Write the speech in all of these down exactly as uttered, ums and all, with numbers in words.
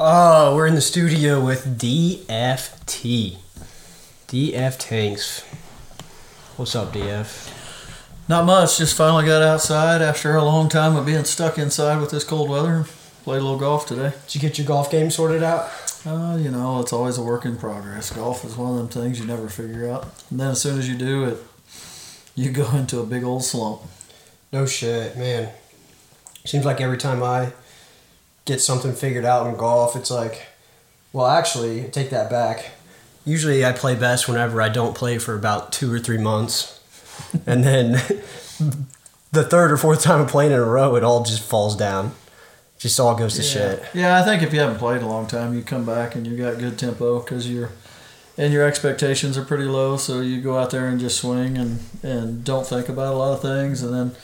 Oh, we're in the studio with D F T. D F Tanks. What's up, D F? Not much. Just finally got outside after a long time of being stuck inside with this cold weather. Played a little golf today. Did you get your golf game sorted out? Uh, you know, it's always a work in progress. Golf is one of them things you never figure out. And then as soon as you do it, you go into a big old slump. No shit, man. Seems like every time I get something figured out in golf, it's like, well, actually, take that back. Usually I play best whenever I don't play for about two or three months. And then the third or fourth time of playing in a row, it all just falls down. Just all goes to yeah. shit. Yeah, I think if you haven't played a long time, you come back and you got good tempo because you're and your expectations are pretty low. So you go out there and just swing and, and don't think about a lot of things. And then,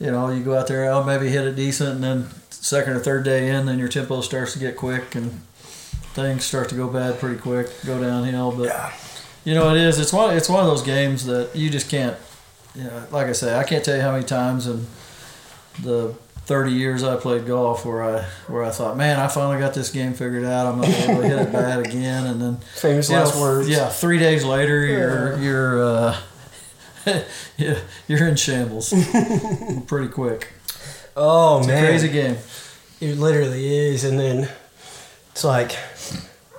you know, you go out there, I'll maybe hit it decent. And then second or third day in, then your tempo starts to get quick and things start to go bad pretty quick, go downhill. But, yeah. you know, it is. It's one, it's one of those games that you just can't. Yeah, you know, like I say, I can't tell you how many times in the thirty years I played golf where I where I thought, man, I finally got this game figured out. I'm not able to hit it bad again, and then famous last know, words. Yeah, three days later, you're yeah. you're uh, yeah, you're in shambles pretty quick. Oh it's man, a crazy game. It literally is, and then it's like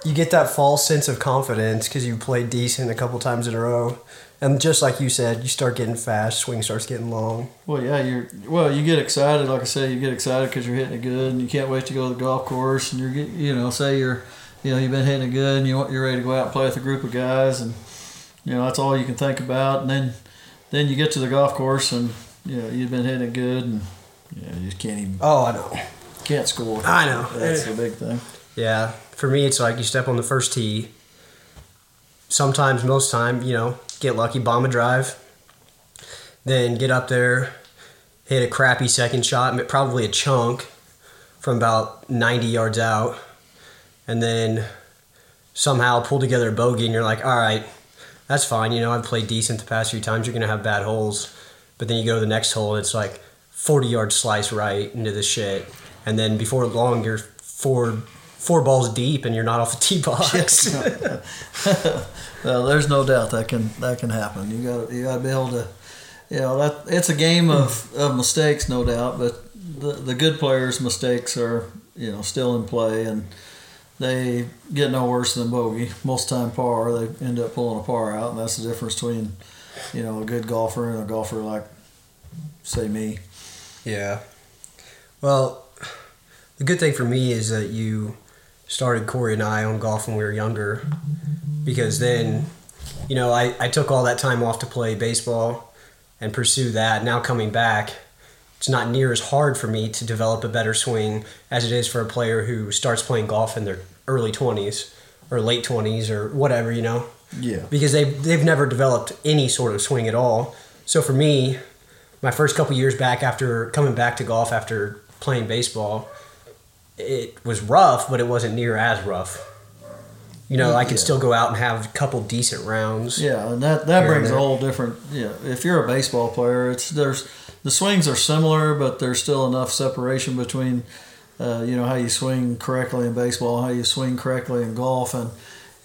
you get that false sense of confidence because you played decent a couple times in a row. And just like you said, you start getting fast, swing starts getting long. Well, yeah, you're well. You get excited, like I say, you get excited because you're hitting it good, and you can't wait to go to the golf course. And you're, you know, say you're, you know, you've been hitting it good, and you you're ready to go out and play with a group of guys, and you know that's all you can think about. And then, then you get to the golf course, and you know you've been hitting it good, and you know, you just can't even. Oh, I know. Can't score. I know. That's the big thing. Yeah, for me, it's like you step on the first tee. Sometimes, most time, you know. Get lucky, bomb a drive, then get up there, hit a crappy second shot, probably a chunk from about ninety yards out, and then somehow pull together a bogey, and you're like, all right, that's fine. You know, I've played decent the past few times. You're going to have bad holes. But then you go to the next hole, and it's like forty-yard slice right into the shit. And then before long, you're four... four balls deep and you're not off the tee box. Well, there's no doubt that can that can happen. You got you got to be able to, you know, that it's a game of, of mistakes, no doubt. But the the good players' mistakes are you know still in play and they get no worse than bogey. Most time par, they end up pulling a par out, and that's the difference between you know a good golfer and a golfer like say me. Yeah. Well, the good thing for me is that you started Corey and I on golf when we were younger because then, you know, I, I took all that time off to play baseball and pursue that. Now coming back, it's not near as hard for me to develop a better swing as it is for a player who starts playing golf in their early twenties or late twenties or whatever, you know. Yeah. Because they've, they've never developed any sort of swing at all. So for me, my first couple years back after coming back to golf after playing baseball, it was rough, but it wasn't near as rough. You know, I could yeah. still go out and have a couple decent rounds. Yeah, and that, that brings a whole different, you know, if you're a baseball player, it's there's the swings are similar, but there's still enough separation between, uh, you know, how you swing correctly in baseball, how you swing correctly in golf, and,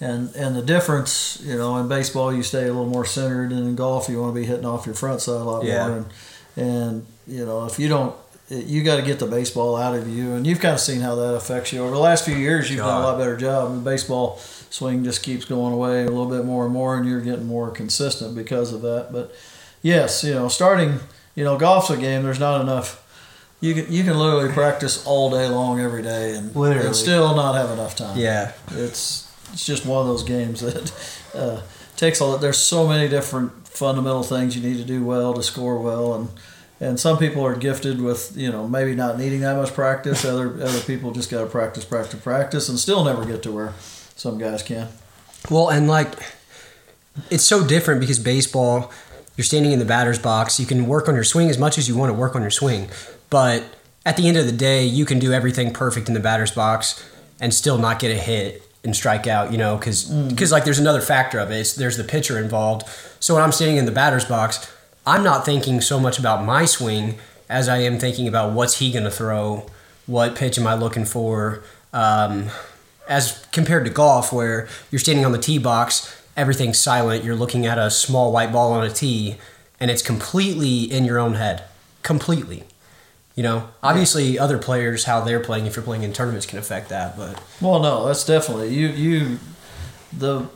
and, and the difference, you know, in baseball you stay a little more centered, and in golf you want to be hitting off your front side a lot yeah. more. And, and, you know, if you don't, you got to get the baseball out of you, and you've kind of seen how that affects you. Over the last few years, you've God. done a lot better job, and the baseball swing just keeps going away a little bit more and more, and you're getting more consistent because of that. But, yes, you know, starting, you know, golf's a game. There's not enough. You can, you can literally practice all day long every day and, and still not have enough time. Yeah. It's it's just one of those games that uh, takes all – there's so many different fundamental things you need to do well to score well, and – and some people are gifted with, you know, maybe not needing that much practice. Other other people just got to practice, practice, practice, and still never get to where some guys can. Well, and, like, it's so different because baseball, you're standing in the batter's box. You can work on your swing as much as you want to work on your swing. But at the end of the day, you can do everything perfect in the batter's box and still not get a hit and strike out, you know, because, mm. like, there's another factor of it. It's, there's the pitcher involved. So when I'm standing in the batter's box, I'm not thinking so much about my swing as I am thinking about what's he going to throw, what pitch am I looking for, Um, as compared to golf, where you're standing on the tee box, everything's silent, you're looking at a small white ball on a tee, and it's completely in your own head. Completely. You know, obviously other players, how they're playing, if you're playing in tournaments, can affect that. But well, no, that's definitely you. You, the,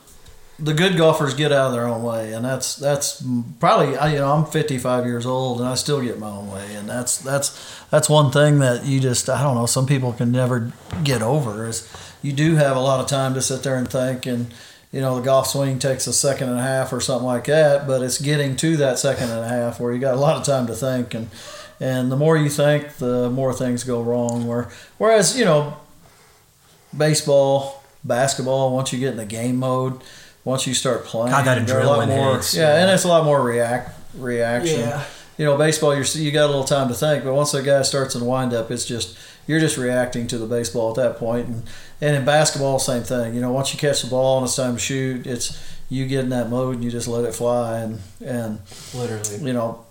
the good golfers get out of their own way, and that's that's probably you know I'm fifty-five years old and I still get my own way, and that's that's that's one thing that you just I don't know some people can never get over is you do have a lot of time to sit there and think, and you know the golf swing takes a second and a half or something like that, but it's getting to that second and a half where you got a lot of time to think and. And the more you think, the more things go wrong. Where, whereas, you know, baseball, basketball, once you get in the game mode, once you start playing, I got a lot more. Hits, yeah, yeah, and it's a lot more react reaction. Yeah. You know, baseball, you're, you got a little time to think, but once the guy starts in windup, it's just you're just reacting to the baseball at that point. And and in basketball, same thing. You know, once you catch the ball and it's time to shoot, it's you get in that mode and you just let it fly and and literally, you know.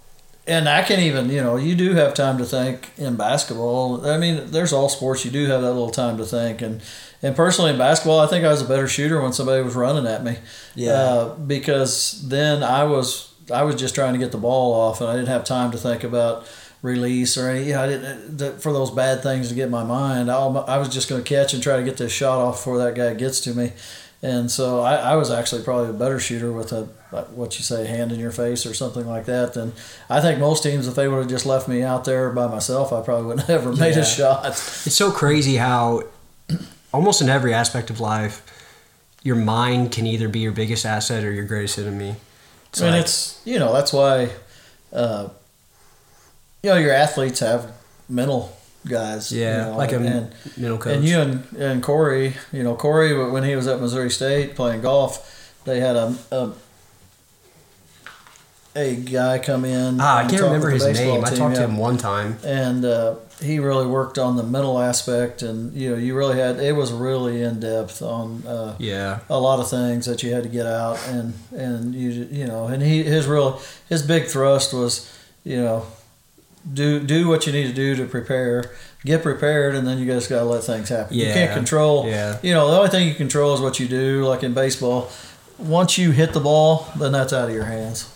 And I can even, you know, you do have time to think in basketball. I mean, there's all sports. You do have that little time to think. And, and personally in basketball, I think I was a better shooter when somebody was running at me. Yeah. Uh, because then I was I was just trying to get the ball off, and I didn't have time to think about release or any, you know, I didn't, for those bad things to get in my mind. I, I was just going to catch and try to get this shot off before that guy gets to me. And so I, I was actually probably a better shooter with a, what you say, hand in your face or something like that. Then I think most teams, if they would have just left me out there by myself, I probably wouldn't have ever made yeah. a shot. It's so crazy how almost in every aspect of life, your mind can either be your biggest asset or your greatest enemy. It's I mean, like, it's, you know, that's why, uh, you know, your athletes have mental guys, yeah, you know, like a and, middle coach. And you and, and Corey, you know, Corey, when he was at Missouri State playing golf, they had a a, a guy come in. Ah, I can't remember his name. Team. I talked yeah. to him one time, and uh, he really worked on the mental aspect. And you know, you really had it was really in depth on uh, yeah a lot of things that you had to get out, and and you you know, and he his real his big thrust was you know. Do do what you need to do to prepare. Get prepared, and then you guys got to let things happen. Yeah. You can't control. Yeah. You know, the only thing you control is what you do. Like in baseball, once you hit the ball, then that's out of your hands.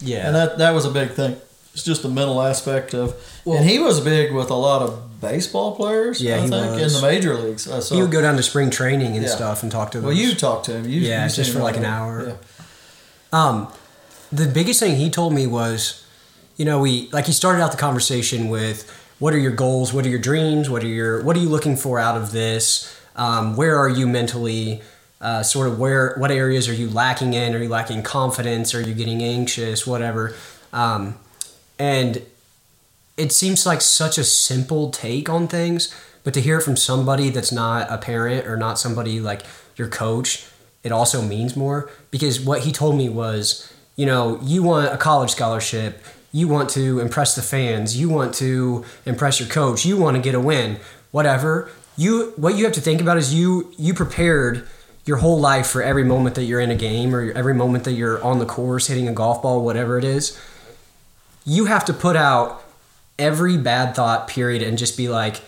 Yeah. And that, that was a big thing. It's just the mental aspect of. Well, and he was big with a lot of baseball players. Yeah, I he think was. In the major leagues. Uh, so, he would go down to spring training and yeah. stuff and talk to them. Well, you talked to him. You, yeah, you just for like an hour. Yeah. Um, the biggest thing he told me was. You know, we like he started out the conversation with, "What are your goals? What are your dreams? What are your what are you looking for out of this? Um, where are you mentally? Uh, sort of where? What areas are you lacking in? Are you lacking confidence? Are you getting anxious? Whatever." Um, and it seems like such a simple take on things, but to hear it from somebody that's not a parent or not somebody like your coach, it also means more. Because what he told me was, you know, you want a college scholarship. You want to impress the fans. You want to impress your coach. You want to get a win. Whatever. You what you have to think about is you you prepared your whole life for every moment that you're in a game or every moment that you're on the course hitting a golf ball, whatever it is. You have to put out every bad thought period and just be like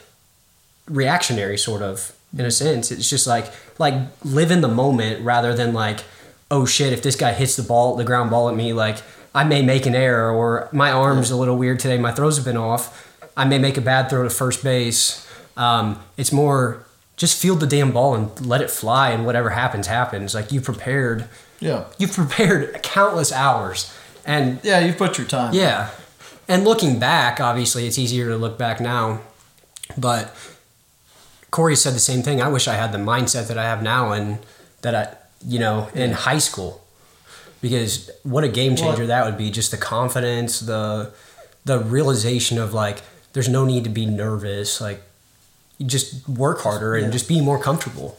reactionary sort of in a sense. It's just like like live in the moment rather than like, oh shit, if this guy hits the ball, the ground ball at me, like I may make an error, or my arm's a little weird today, my throws have been off, I may make a bad throw to first base. Um, it's more just field the damn ball and let it fly, and whatever happens, happens. Like you prepared, yeah, you've prepared countless hours, and yeah, you've put your time. Yeah, and looking back, obviously, it's easier to look back now, but Corey said the same thing. I wish I had the mindset that I have now, and that I, you know, in high school. Because what a game changer well, that would be, just the confidence, the the realization of, like, there's no need to be nervous. Like, you just work harder and yeah. just be more comfortable.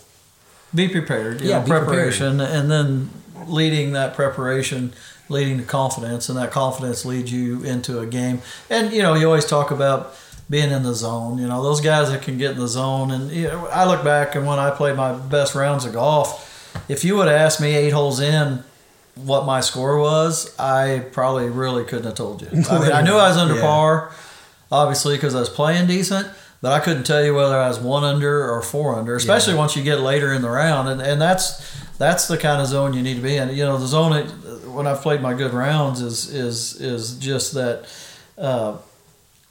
Be prepared. You yeah, know, be preparation. Prepared. And then leading that preparation, leading to confidence, and that confidence leads you into a game. And, you know, you always talk about being in the zone. You know, those guys that can get in the zone. And you know, I look back, and when I played my best rounds of golf, if you would have asked me eight holes in, what my score was, I probably really couldn't have told you. I mean, I knew I was under yeah. par, obviously, because I was playing decent, that I couldn't tell you whether I was one under or four under, especially yeah. once you get later in the round. And, and that's that's the kind of zone you need to be in. You know, the zone it, when I've played my good rounds is is is just that uh,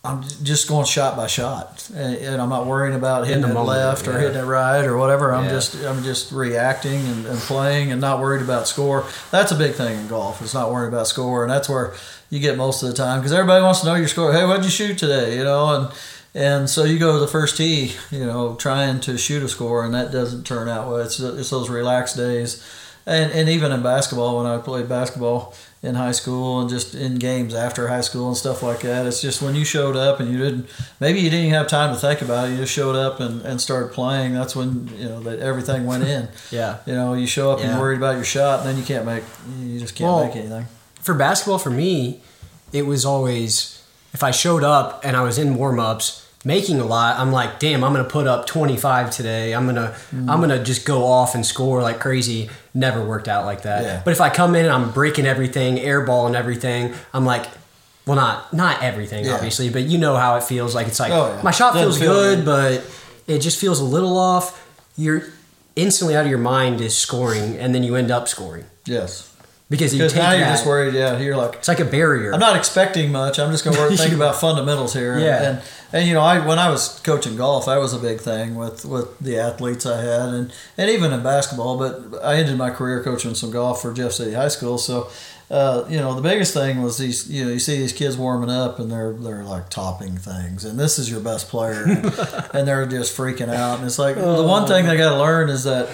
I'm just going shot by shot, and, and I'm not worrying about hitting it left yeah. or hitting it right or whatever. I'm yeah. just I'm just reacting and, and playing and not worried about score. That's a big thing in golf. It's not worried about score, and that's where you get most of the time because everybody wants to know your score. Hey, what'd you shoot today? You know, and And so you go to the first tee, you know, trying to shoot a score, and that doesn't turn out well. It's it's those relaxed days. And and even in basketball, when I played basketball in high school and just in games after high school and stuff like that, it's just when you showed up and you didn't, maybe you didn't have time to think about it. You just showed up and, and started playing. That's when, you know, that everything went in. yeah. You know, you show up yeah. and you're worried about your shot, and then you can't make, you just can't well, make anything. For basketball, for me, it was always... If I showed up and I was in warm-ups making a lot, I'm like, damn, I'm going to put up twenty-five today. I'm going to mm. I'm going to just go off and score like crazy. Never worked out like that. Yeah. But if I come in and I'm breaking everything, airballing everything, I'm like, well, not not everything, yeah. obviously, but you know how it feels. Like it's like oh, yeah. my shot feels feel good, good, but it just feels a little off. You're instantly out of your mind is scoring, and then you end up scoring. Yes. Because you take now you're that, just worried, yeah. You're like it's like a barrier. I'm not expecting much. I'm just going to think about fundamentals here. Yeah. And, and and you know, I when I was coaching golf, that was a big thing with, with the athletes I had, and, and even in basketball. But I ended my career coaching some golf for Jeff City High School. So, uh, you know, the biggest thing was these. You know, you see these kids warming up, and they're they're like topping things, and this is your best player, and, and they're just freaking out. And it's like oh. the one thing they got to learn is that.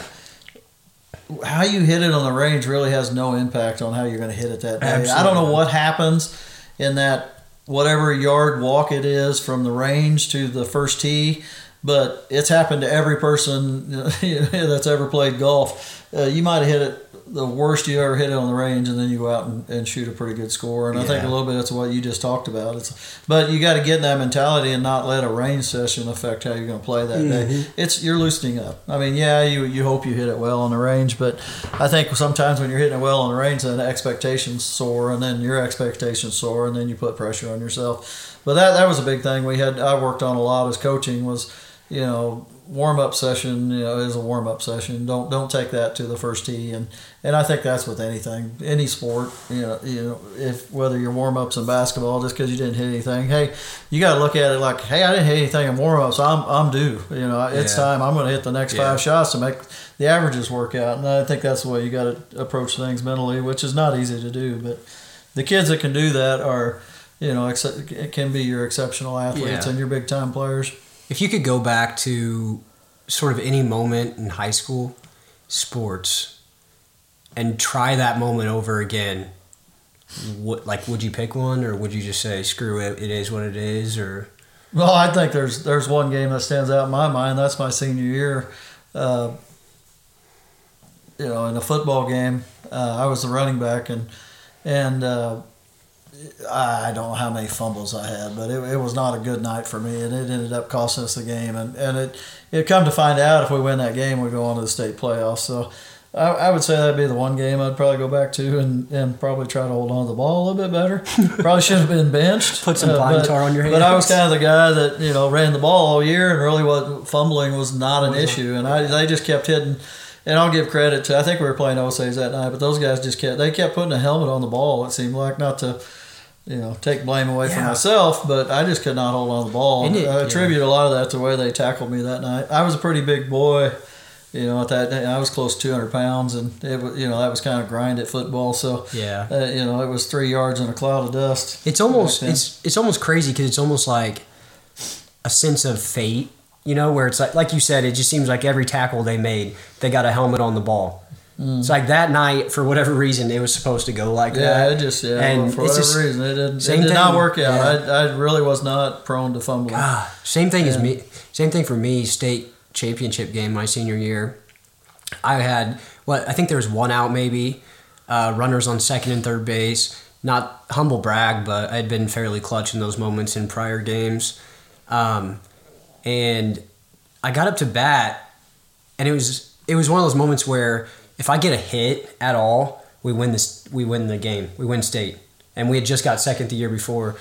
How you hit it on the range really has no impact on how you're going to hit it that day. Absolutely. I don't know what happens in that whatever yard walk it is from the range to the first tee, but it's happened to every person that's ever played golf. Uh, you might have hit it the worst you ever hit it on the range, and then you go out and, and shoot a pretty good score. And yeah. I think a little bit that's what you just talked about. It's, but you got to get in that mentality and not let a range session affect how you're going to play that mm-hmm. day. It's you're loosening up. I mean, yeah, you you hope you hit it well on the range, but I think sometimes when you're hitting it well on the range, then the expectations soar, and then your expectations soar, and then you put pressure on yourself. But that that was a big thing we had. I worked on a lot as coaching was, you know. Warm-up session, you know, is a warm-up session. Don't don't take that to the first tee, and, and I think that's with anything, any sport. You know, you know, if whether your warm-ups in basketball, just because you didn't hit anything, hey, you got to look at it like, hey, I didn't hit anything in warm-ups. I'm I'm due. You know, it's yeah. time. I'm going to hit the next yeah. five shots to make the averages work out. And I think that's the way you got to approach things mentally, which is not easy to do. But the kids that can do that are, you know, it can be your exceptional athletes yeah. and your big-time players. If you could go back to sort of any moment in high school sports and try that moment over again, what, like, would you pick one, or would you just say, screw it, it is what it is? Or well, I think there's there's one game that stands out in my mind. That's my senior year. Uh, you know, in a football game, uh, I was the running back, and and. Uh, I don't know how many fumbles I had, but it, it was not a good night for me, and it ended up costing us the game. And, and it it come to find out, if we win that game, we go on to the state playoffs. So I, I would say that'd be the one game I'd probably go back to and, and probably try to hold on to the ball a little bit better. Probably should have been benched. Put some pine uh, tar on your hands. But I was kind of the guy that, you know, ran the ball all year, and really what fumbling was not an issue. And I they just kept hitting. And I'll give credit to, I think we were playing Osage that night, but those guys just kept, they kept putting a helmet on the ball, it seemed like, not to, you know, take blame away yeah. from myself, but I just could not hold on to the ball. It, I attribute yeah. a lot of that to the way they tackled me that night. I was a pretty big boy, you know, at that day. I was close to two hundred pounds, and it was, you know, that was kind of grind at football, so, yeah, uh, you know, it was three yards in a cloud of dust. It's almost, it's, it's almost crazy, because it's almost like a sense of fate. You know, where it's like, like you said, it just seems like every tackle they made, they got a helmet on the ball. Mm. It's like that night, for whatever reason, it was supposed to go like yeah, that. Yeah, it just, yeah, and well, for whatever just, reason, it, didn't, it did thing. not work out. Yeah. I, I really was not prone to fumbling. God, same thing yeah. as me. Same thing for me, state championship game my senior year. I had, well, I think there was one out maybe, uh, runners on second and third base. Not humble brag, but I had been fairly clutch in those moments in prior games. Um And I got up to bat, and it was it was one of those moments where if I get a hit at all, we win this we win the game, we win state, and we had just got second the year before,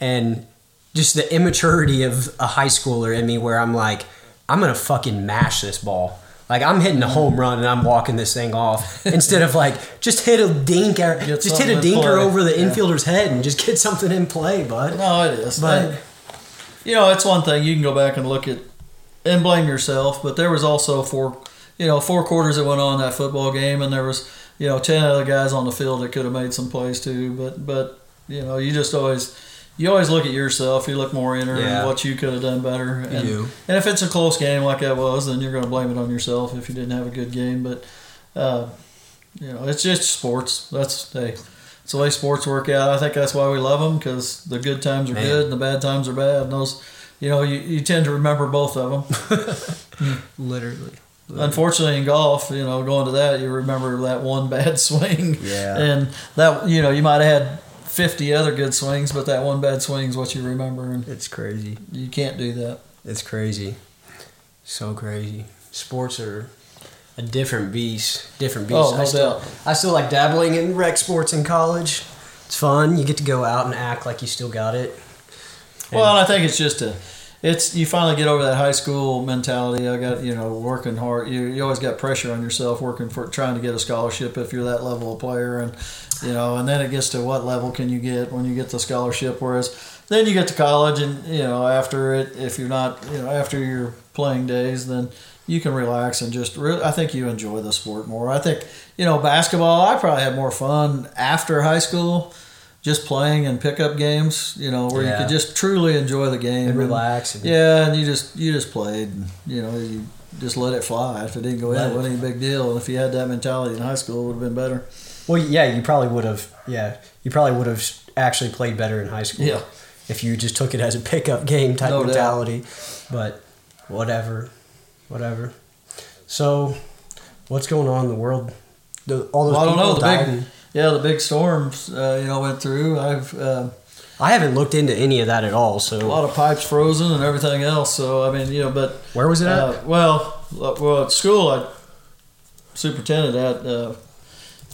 and just the immaturity of a high schooler in me where I'm like, I'm going to fucking mash this ball. Like, I'm hitting a home run and I'm walking this thing off instead of like, just hit a dinker, just hit a dinker over the yeah. infielder's head and just get something in play, bud. No, it is. But, and, you know, it's one thing. You can go back and look at and blame yourself, but there was also four, you know, four quarters that went on in that football game, and there was, you know, ten other guys on the field that could have made some plays too. But, but you know, you just always... You always look at yourself. You look more inner yeah. and what you could have done better. And, you do. And if it's a close game like that was, then you're going to blame it on yourself if you didn't have a good game. But, uh, you know, it's just sports. That's hey, it's the way sports work out. I think that's why we love them, because the good times are Man. good and the bad times are bad. And those, you know, you, you tend to remember both of them. Literally. Literally. Unfortunately, in golf, you know, going to that, you remember that one bad swing. Yeah. And that, you know, you might have had fifty other good swings, but that one bad swing is what you remember. And it's crazy. You can't do that. It's crazy. So crazy. Sports are a different beast. Different beast. Oh, no I, still, doubt. I still like dabbling in rec sports in college. It's fun. You get to go out and act like you still got it. And well, I think it's just a... It's you finally get over that high school mentality. I got you know working hard. You you always got pressure on yourself working for trying to get a scholarship if you're that level of player, and you know and then it gets to what level can you get when you get the scholarship. Whereas then you get to college, and you know after it if you're not you know after your playing days, then you can relax and just really, I think you enjoy the sport more. I think you know basketball. I probably had more fun after high school. Just playing and pickup games, you know, where yeah. you could just truly enjoy the game and relax. And, yeah, and you just you just played, and, you know, you just let it fly. If it didn't go in, it wasn't any big deal. And if you had that mentality in high school, it would have been better. Well, yeah, you probably would have. Yeah, you probably would have actually played better in high school. Yeah. If you just took it as a pickup game type no mentality, doubt. But whatever, whatever. So, what's going on in the world? The, all those well, people I don't know, died. The big, Yeah, the big storms, uh, you know, went through. I've uh, I haven't looked into any of that at all. So a lot of pipes frozen and everything else. So I mean, you know, but where was it uh, at? Well, well, at school, I superintended at. Uh,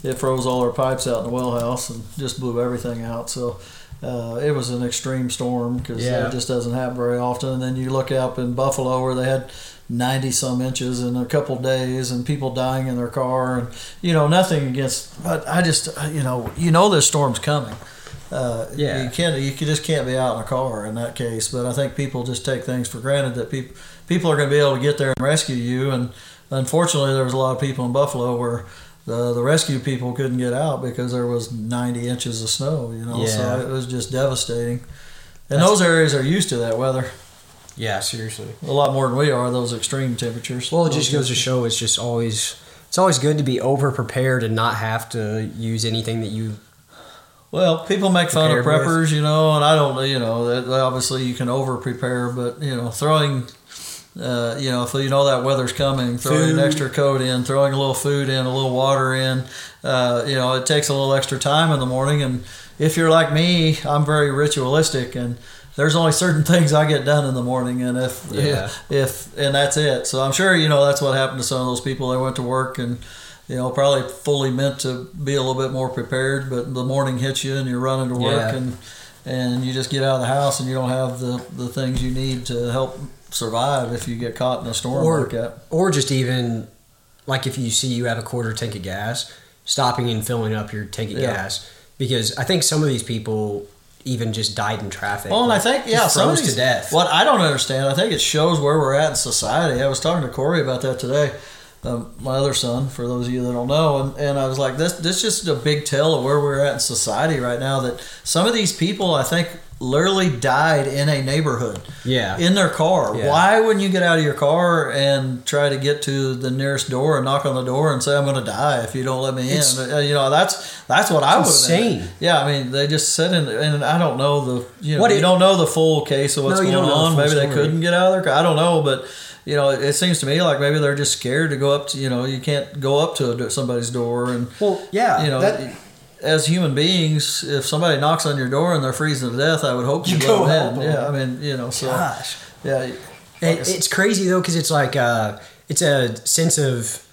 it froze all our pipes out in the well house and just blew everything out. So uh, it was an extreme storm because yeah. it just doesn't happen very often. And then you look up in Buffalo where they had ninety some inches in a couple days and people dying in their car, and you know nothing against, but I just you know you know this storm's coming. Uh, yeah, you can't you just can't be out in a car in that case. But I think people just take things for granted that people people are going to be able to get there and rescue you. And unfortunately, there was a lot of people in Buffalo where the the rescue people couldn't get out because there was ninety inches of snow. You know, yeah. So it was just devastating. And That's- those areas are used to that weather. Yeah, seriously. A lot more than we are, those extreme temperatures. Well, it just goes to show it's just always it's always good to be over prepared and not have to use anything that you Well, people make fun of preppers, with. you know, and I don't you know, that obviously you can over prepare, but you know, throwing uh, you know, if you know that weather's coming, throwing food. an extra coat in, throwing a little food in, a little water in, uh, you know, it takes a little extra time in the morning. And if you're like me, I'm very ritualistic, and there's only certain things I get done in the morning, and if, yeah. if if and that's it. So I'm sure you know that's what happened to some of those people. They went to work and you know probably fully meant to be a little bit more prepared, but the morning hits you and you're running to work yeah. and and you just get out of the house and you don't have the, the things you need to help survive if you get caught in a storm or, like that. Or just even like if you see you have a quarter tank of gas, stopping and filling up your tank of yeah. gas, because I think some of these people even just died in traffic. Well, and like, I think, yeah, some of these, to death. What I don't understand, I think it shows where we're at in society. I was talking to Corey about that today, um, my other son, for those of you that don't know, and, and I was like, this this just a big tell of where we're at in society right now, that some of these people, I think, literally died in a neighborhood. Yeah. In their car. Yeah. Why wouldn't you get out of your car and try to get to the nearest door and knock on the door and say, I'm going to die if you don't let me it's, in? You know, that's that's what I would have been. Yeah, I mean, they just sit in, and I don't know the, you know, what you it, don't know the full case of what's no, going on. The maybe story. They couldn't get out of their car. I don't know, but, you know, it, it seems to me like maybe they're just scared to go up to, you know, you can't go up to somebody's door. And, well, yeah, you know, that, as human beings, if somebody knocks on your door and they're freezing to death, I would hope you, you go ahead. Yeah, I mean, you know, so. Gosh. Yeah. Like it, it's crazy, though, because it's like, uh, it's a sense of,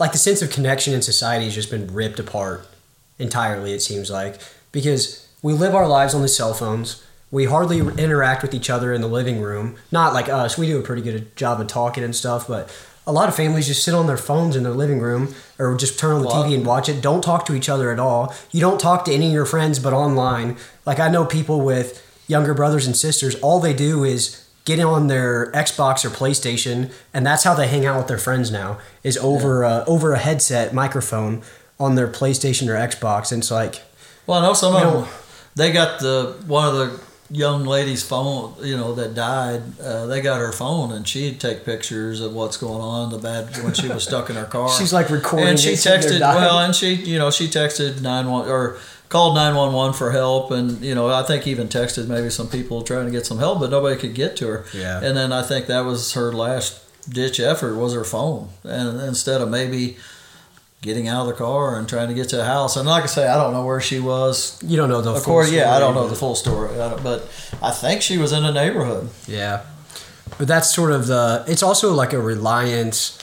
like the sense of connection in society has just been ripped apart entirely, it seems like, because we live our lives on the cell phones. We hardly interact with each other in the living room. Not like us. We do a pretty good job of talking and stuff, but a lot of families just sit on their phones in their living room or just turn on the T V and watch it. Don't talk to each other at all. You don't talk to any of your friends but online. Like I know people with younger brothers and sisters, all they do is get on their Xbox or PlayStation, and that's how they hang out with their friends now, is over, yeah. uh, over a headset microphone on their PlayStation or Xbox. And it's like... Well, I know some of them, know, they got the one of the... young lady's phone, you know, that died, uh, they got her phone and she'd take pictures of what's going on, the bad, when she was stuck in her car. She's like recording. And she texted, well, and she, you know, she texted nine one one or called nine one one for help. And, you know, I think even texted maybe some people trying to get some help, but nobody could get to her. Yeah. And then I think that was her last ditch effort was her phone. And instead of maybe getting out of the car and trying to get to the house, and like I say, I don't know where she was. You don't know the of full course, story. Yeah, I don't know the full story, I but I think she was in a neighborhood. Yeah, but that's sort of the. It's also like a reliance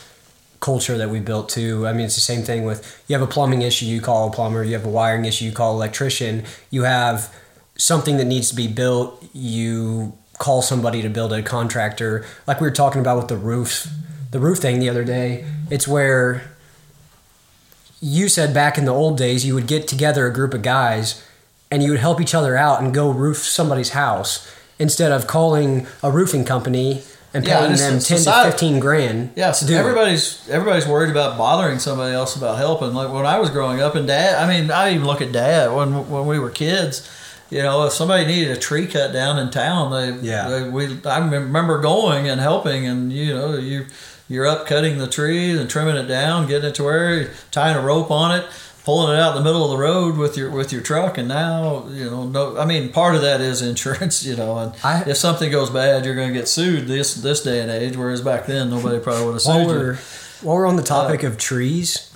culture that we built too. I mean, it's the same thing with you have a plumbing issue, you call a plumber. You have a wiring issue, you call an electrician. You have something that needs to be built, you call somebody to build a contractor. Like we were talking about with the roof, the roof thing the other day. It's where. You said back in the old days, you would get together a group of guys and you would help each other out and go roof somebody's house instead of calling a roofing company and paying yeah, and them society, ten to fifteen grand. Yeah, so to do everybody's, everybody's worried about bothering somebody else about helping. Like when I was growing up and dad, I mean, I even look at dad when when we were kids, you know, if somebody needed a tree cut down in town, they, yeah. they we I remember going and helping and, you know, you... You're up cutting the tree and trimming it down, getting it to where you're tying a rope on it, pulling it out in the middle of the road with your with your truck. And now, you know, no, I mean, part of that is insurance, you know. And I, if something goes bad, you're going to get sued this this day and age. Whereas back then, nobody probably would have sued while we're, you. While we're on the topic uh, of trees,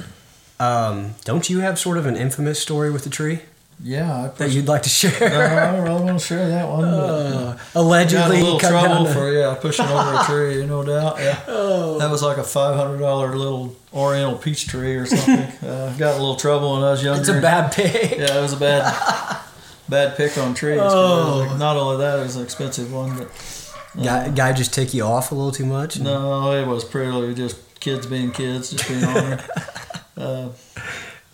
um, don't you have sort of an infamous story with the tree? Yeah, I that you'd like to share. No, I don't really want to share that one. Uh, but, uh, allegedly, got a little trouble the... for yeah pushing over a tree, no doubt. Yeah, oh. That was like a five hundred dollar little Oriental peach tree or something. uh, got a little trouble when I was younger. It's a bad pick. Yeah, it was a bad, bad pick on trees. Oh. Like, not only that, it was an expensive one. But uh, guy, guy just took you off a little too much. And... No, it was pretty just kids being kids, just being honored. uh,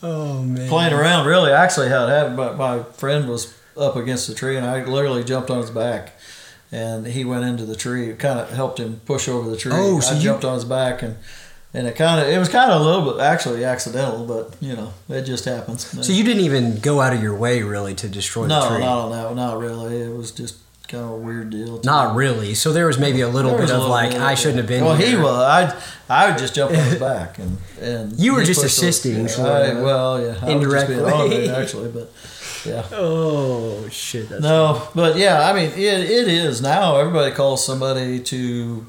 Oh, man. Playing around, really. Actually, how it happened, but my friend was up against the tree, and I literally jumped on his back, and he went into the tree. It kind of helped him push over the tree. Oh, so I jumped you... on his back, and, and it kind of it was kind of a little bit actually accidental, but you know it just happens. So you didn't even go out of your way really to destroy no, the tree. No, not on that one. Not really. It was just kind of a weird deal. Not me. Really. So there was maybe a little bit of little like little I little shouldn't bit. Have been. Well, here. He was. I I would just jump on his back and, and you were just assisting. Those, yeah, I, well, yeah, I indirectly was just being honored, actually, but yeah. Oh shit. That's no, funny. But yeah, I mean, it it is now. Everybody calls somebody to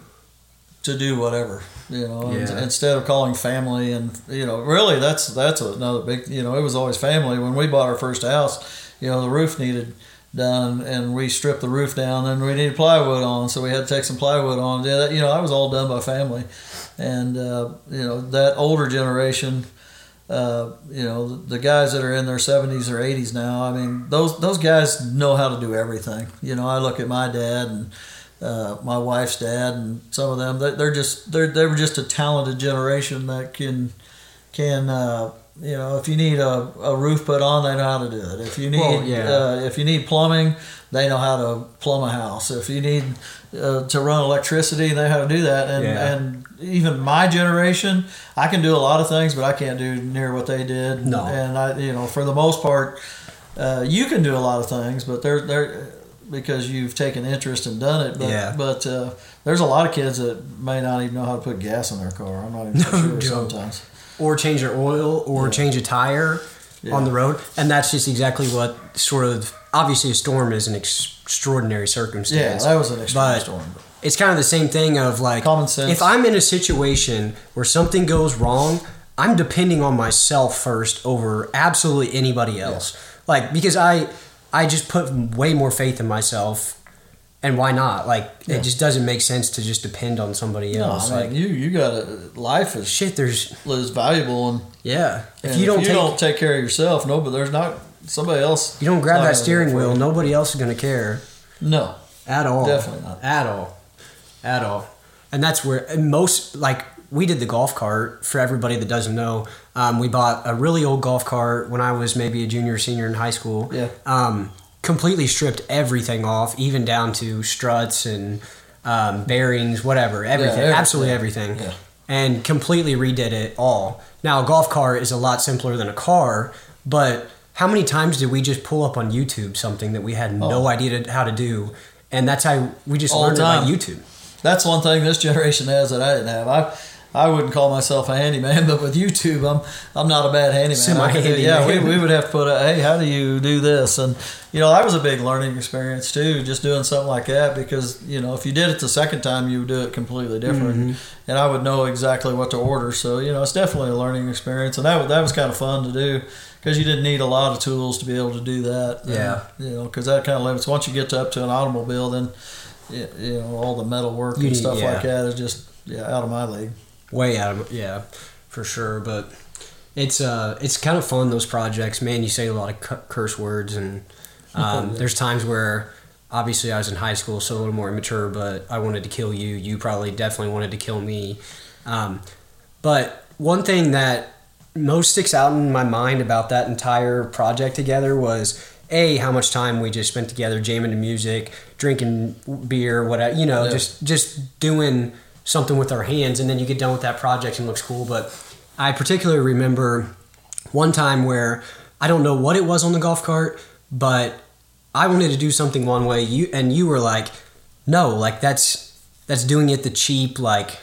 to do whatever, you know, yeah. instead of calling family and you know, really that's that's another big. You know, it was always family. When we bought our first house, you know, the roof needed. Done and we stripped the roof down and we needed plywood on, so we had to take some plywood on. You know, that was all done by family, and uh, you know that older generation, uh, you know the guys that are in their seventies or eighties now. I mean, those those guys know how to do everything. You know, I look at my dad and uh, my wife's dad and some of them. They're just they're they were just a talented generation that can can. Uh, You know, if you need a, a roof put on, they know how to do it. If you need well, yeah. uh, if you need plumbing, they know how to plumb a house. If you need uh, to run electricity, they know how to do that. And yeah. and even my generation, I can do a lot of things, but I can't do near what they did. No. And I, you know, for the most part, uh, you can do a lot of things, but they're they're because you've taken interest and done it. But, yeah. But uh, there's a lot of kids that may not even know how to put gas in their car. I'm not even no, sure sometimes. Or change your oil, or yeah. change a tire yeah. on the road. And that's just exactly what sort of... Obviously, a storm is an ex- extraordinary circumstance. Yeah, that was an extraordinary storm. But it's kind of the same thing of like... Common sense. If I'm in a situation where something goes wrong, I'm depending on myself first over absolutely anybody else. Yeah. Like, because I, I just put way more faith in myself... And why not? Like yeah. it just doesn't make sense to just depend on somebody else. No, I mean, like you, you got life is shit. There's is valuable and yeah. If and you don't, if you take, don't take care of yourself, no. But there's not somebody else. You don't grab that steering wheel. Nobody else is going to care. No. At all. Definitely not. At all. At all. And that's where and most, like, we did the golf cart. For everybody that doesn't know, um, we bought a really old golf cart when I was maybe a junior or senior in high school. Yeah. Um, completely stripped everything off, even down to struts and um, bearings, whatever. Everything. Yeah, everything. Absolutely everything. Yeah. And completely redid it all. Now, a golf cart is a lot simpler than a car, but how many times did we just pull up on YouTube something that we had no oh. idea to, how to do? And that's how we just all learned about YouTube. That's one thing this generation has that I didn't have. I I wouldn't call myself a handyman, but with YouTube, I'm I'm not a bad handyman. Semi-handyman. Yeah, we, we would have to put a, hey, how do you do this? And, you know, that was a big learning experience, too, just doing something like that because, you know, if you did it the second time, you would do it completely different. Mm-hmm. And I would know exactly what to order. So, you know, it's definitely a learning experience. And that, that was kind of fun to do because you didn't need a lot of tools to be able to do that. Yeah. And, you know, because that kind of limits. Once you get to up to an automobile, then... Yeah, you know, all the metal work and stuff yeah. like that is just yeah out of my league. Way out of yeah, for sure. But it's uh it's kind of fun, those projects. Man, you say a lot of curse words, and um, yeah. there's times where obviously I was in high school, so a little more immature. But I wanted to kill you. You probably definitely wanted to kill me. Um, but one thing that most sticks out in my mind about that entire project together was. A, how much time we just spent together jamming to music, drinking beer, whatever, you know, yeah. just just doing something with our hands. And then you get done with that project and it looks cool. But I particularly remember one time where I don't know what it was on the golf cart, but I wanted to do something one way. You and you were like, no, like that's that's doing it the cheap, like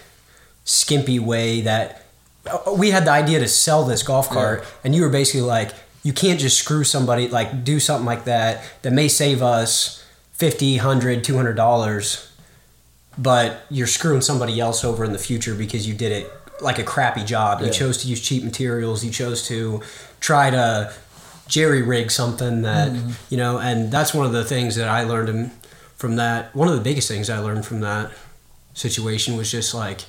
skimpy way that we had the idea to sell this golf cart. Yeah. And you were basically like, you can't just screw somebody, like do something like that that may save us fifty dollars, one hundred dollars, two hundred dollars, but you're screwing somebody else over in the future because you did it like a crappy job. Yeah. You chose to use cheap materials. You chose to try to jerry-rig something that, mm-hmm. you know, and that's one of the things that I learned from that. One of the biggest things I learned from that situation was just like,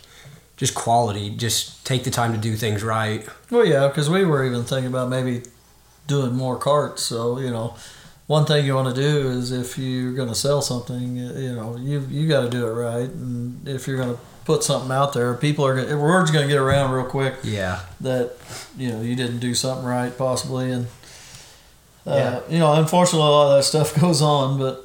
just quality. Just take the time to do things right. Well, yeah, because we were even thinking about maybe doing more carts. So, you know, one thing you want to do is if you're going to sell something, you know, you you got to do it right. And if you're going to put something out there, people are gonna, word's going to get around real quick. Yeah. That, you know, you didn't do something right possibly. And, uh, yeah. you know, unfortunately, a lot of that stuff goes on, but,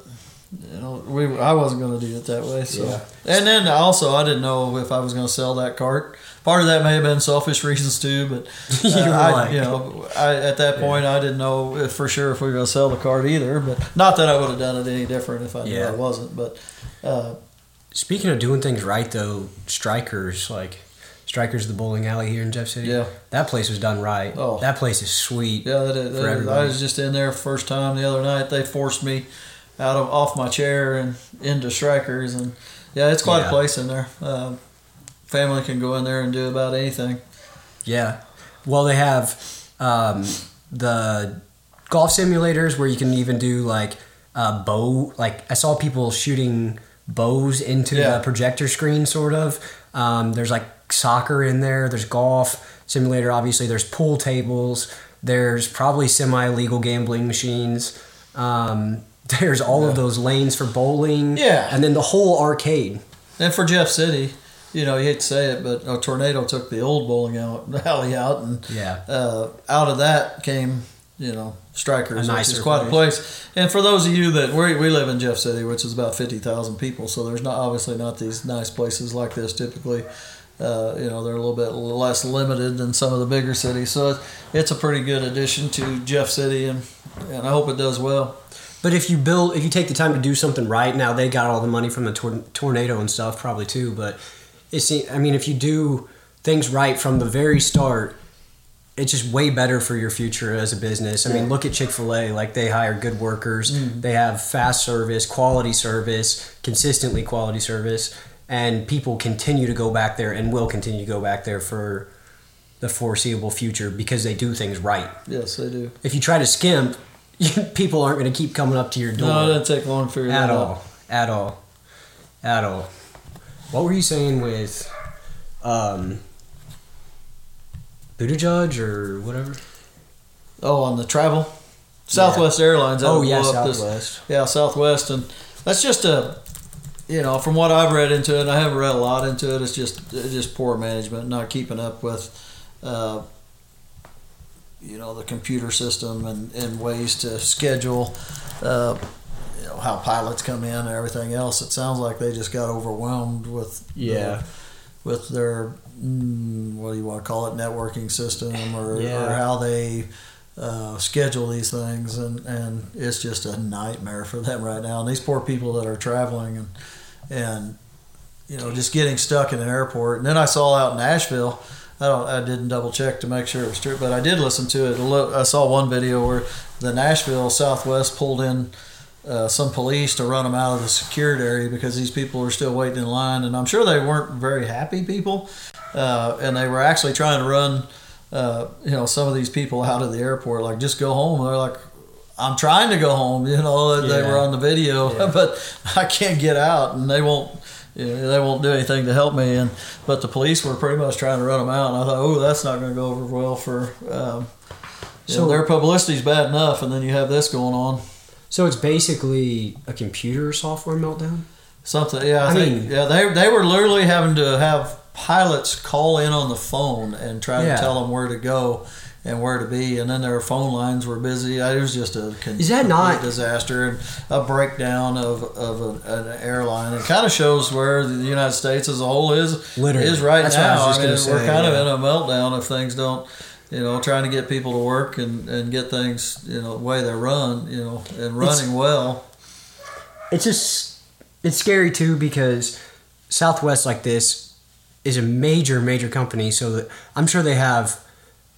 you know, we I wasn't going to do it that way. So, yeah. And then also, I didn't know if I was going to sell that cart. Part of that may have been selfish reasons too, but uh, you, I, like. you know, I, at that point yeah. I didn't know if, for sure if we were going to sell the cart either. But not that I would have done it any different if I knew yeah. I wasn't. But uh, speaking of doing things right, though, Strikers like Strikers, the bowling alley here in Jeff City, yeah, that place was done right. Oh, that place is sweet. Yeah, that, that, for everybody. I was just in there first time the other night. They forced me out of off my chair and into Strikers, and yeah, it's quite yeah. a place in there. Um, Family can go in there and do about anything. Yeah. Well, they have um, the golf simulators where you can even do like a bow. Like I saw people shooting bows into yeah. the projector screen, sort of. Um, there's like soccer in there. There's golf simulator, obviously. There's pool tables. There's probably semi-legal gambling machines. Um, there's all yeah. of those lanes for bowling. Yeah. And then the whole arcade. And for Jeff City... You know, you hate to say it, but a tornado took the old bowling alley out, and yeah. uh, out of that came, you know, Strikers, which is quite a place. And for those of you that, we we live in Jeff City, which is about fifty thousand people, so there's not obviously not these nice places like this typically. Uh, you know, they're a little bit less limited than some of the bigger cities. So it's, it's a pretty good addition to Jeff City, and, and I hope it does well. But if you build, if you take the time to do something right, now they got all the money from the tor- tornado and stuff probably too, but... It's, I mean, if you do things right from the very start, it's just way better for your future as a business. I mean, look at Chick-fil-A. Like, they hire good workers. Mm. They have fast service, quality service, consistently quality service, and people continue to go back there and will continue to go back there for the foreseeable future because they do things right. Yes, they do. If you try to skimp, people aren't going to keep coming up to your door. No, it doesn't take long to figure that out. At all. At all. At all. What were you saying with um, Buttigieg or whatever? Oh, on the travel? Southwest yeah. Airlines. That oh, yeah, Southwest. This, yeah, Southwest. And that's just a, you know, from what I've read into it, and I haven't read a lot into it, it's just it's just poor management, not keeping up with, uh, you know, the computer system and, and ways to schedule, uh, you know, how pilots come in and everything else. It sounds like they just got overwhelmed with yeah. the, with their, what do you want to call it, networking system or, yeah. or how they uh, schedule these things. And, and it's just a nightmare for them right now. And these poor people that are traveling and, and you know, just getting stuck in an airport. And then I saw out in Nashville, I don't. I didn't double check to make sure it was true, but I did listen to it. I saw one video where the Nashville Southwest pulled in uh, some police to run them out of the secured area because these people were still waiting in line, and I'm sure they weren't very happy people, uh, and they were actually trying to run, uh, you know, some of these people out of the airport, like just go home. They're like, I'm trying to go home, you know. They yeah. were on the video, yeah. but I can't get out, and they won't. Yeah, they won't do anything to help me, and but the police were pretty much trying to run them out. And I thought, oh, that's not going to go over well for. Um, so know, their publicity's bad enough, and then you have this going on. So it's basically a computer software meltdown. Something, yeah. I, I think, mean, yeah, they they were literally having to have pilots call in on the phone and try yeah. to tell them where to go and where to be, and then their phone lines were busy. It was just a con- Is that not- disaster and a breakdown of, of a, an airline. It kind of shows where the United States as a whole is Literally. is right That's now. I, I mean, say, we're kind yeah. of in a meltdown if things don't, you know, trying to get people to work and, and get things, you know, the way they run, you know, and running it's, well. It's just, it's scary too because Southwest like this is a major, major company. So that I'm sure they have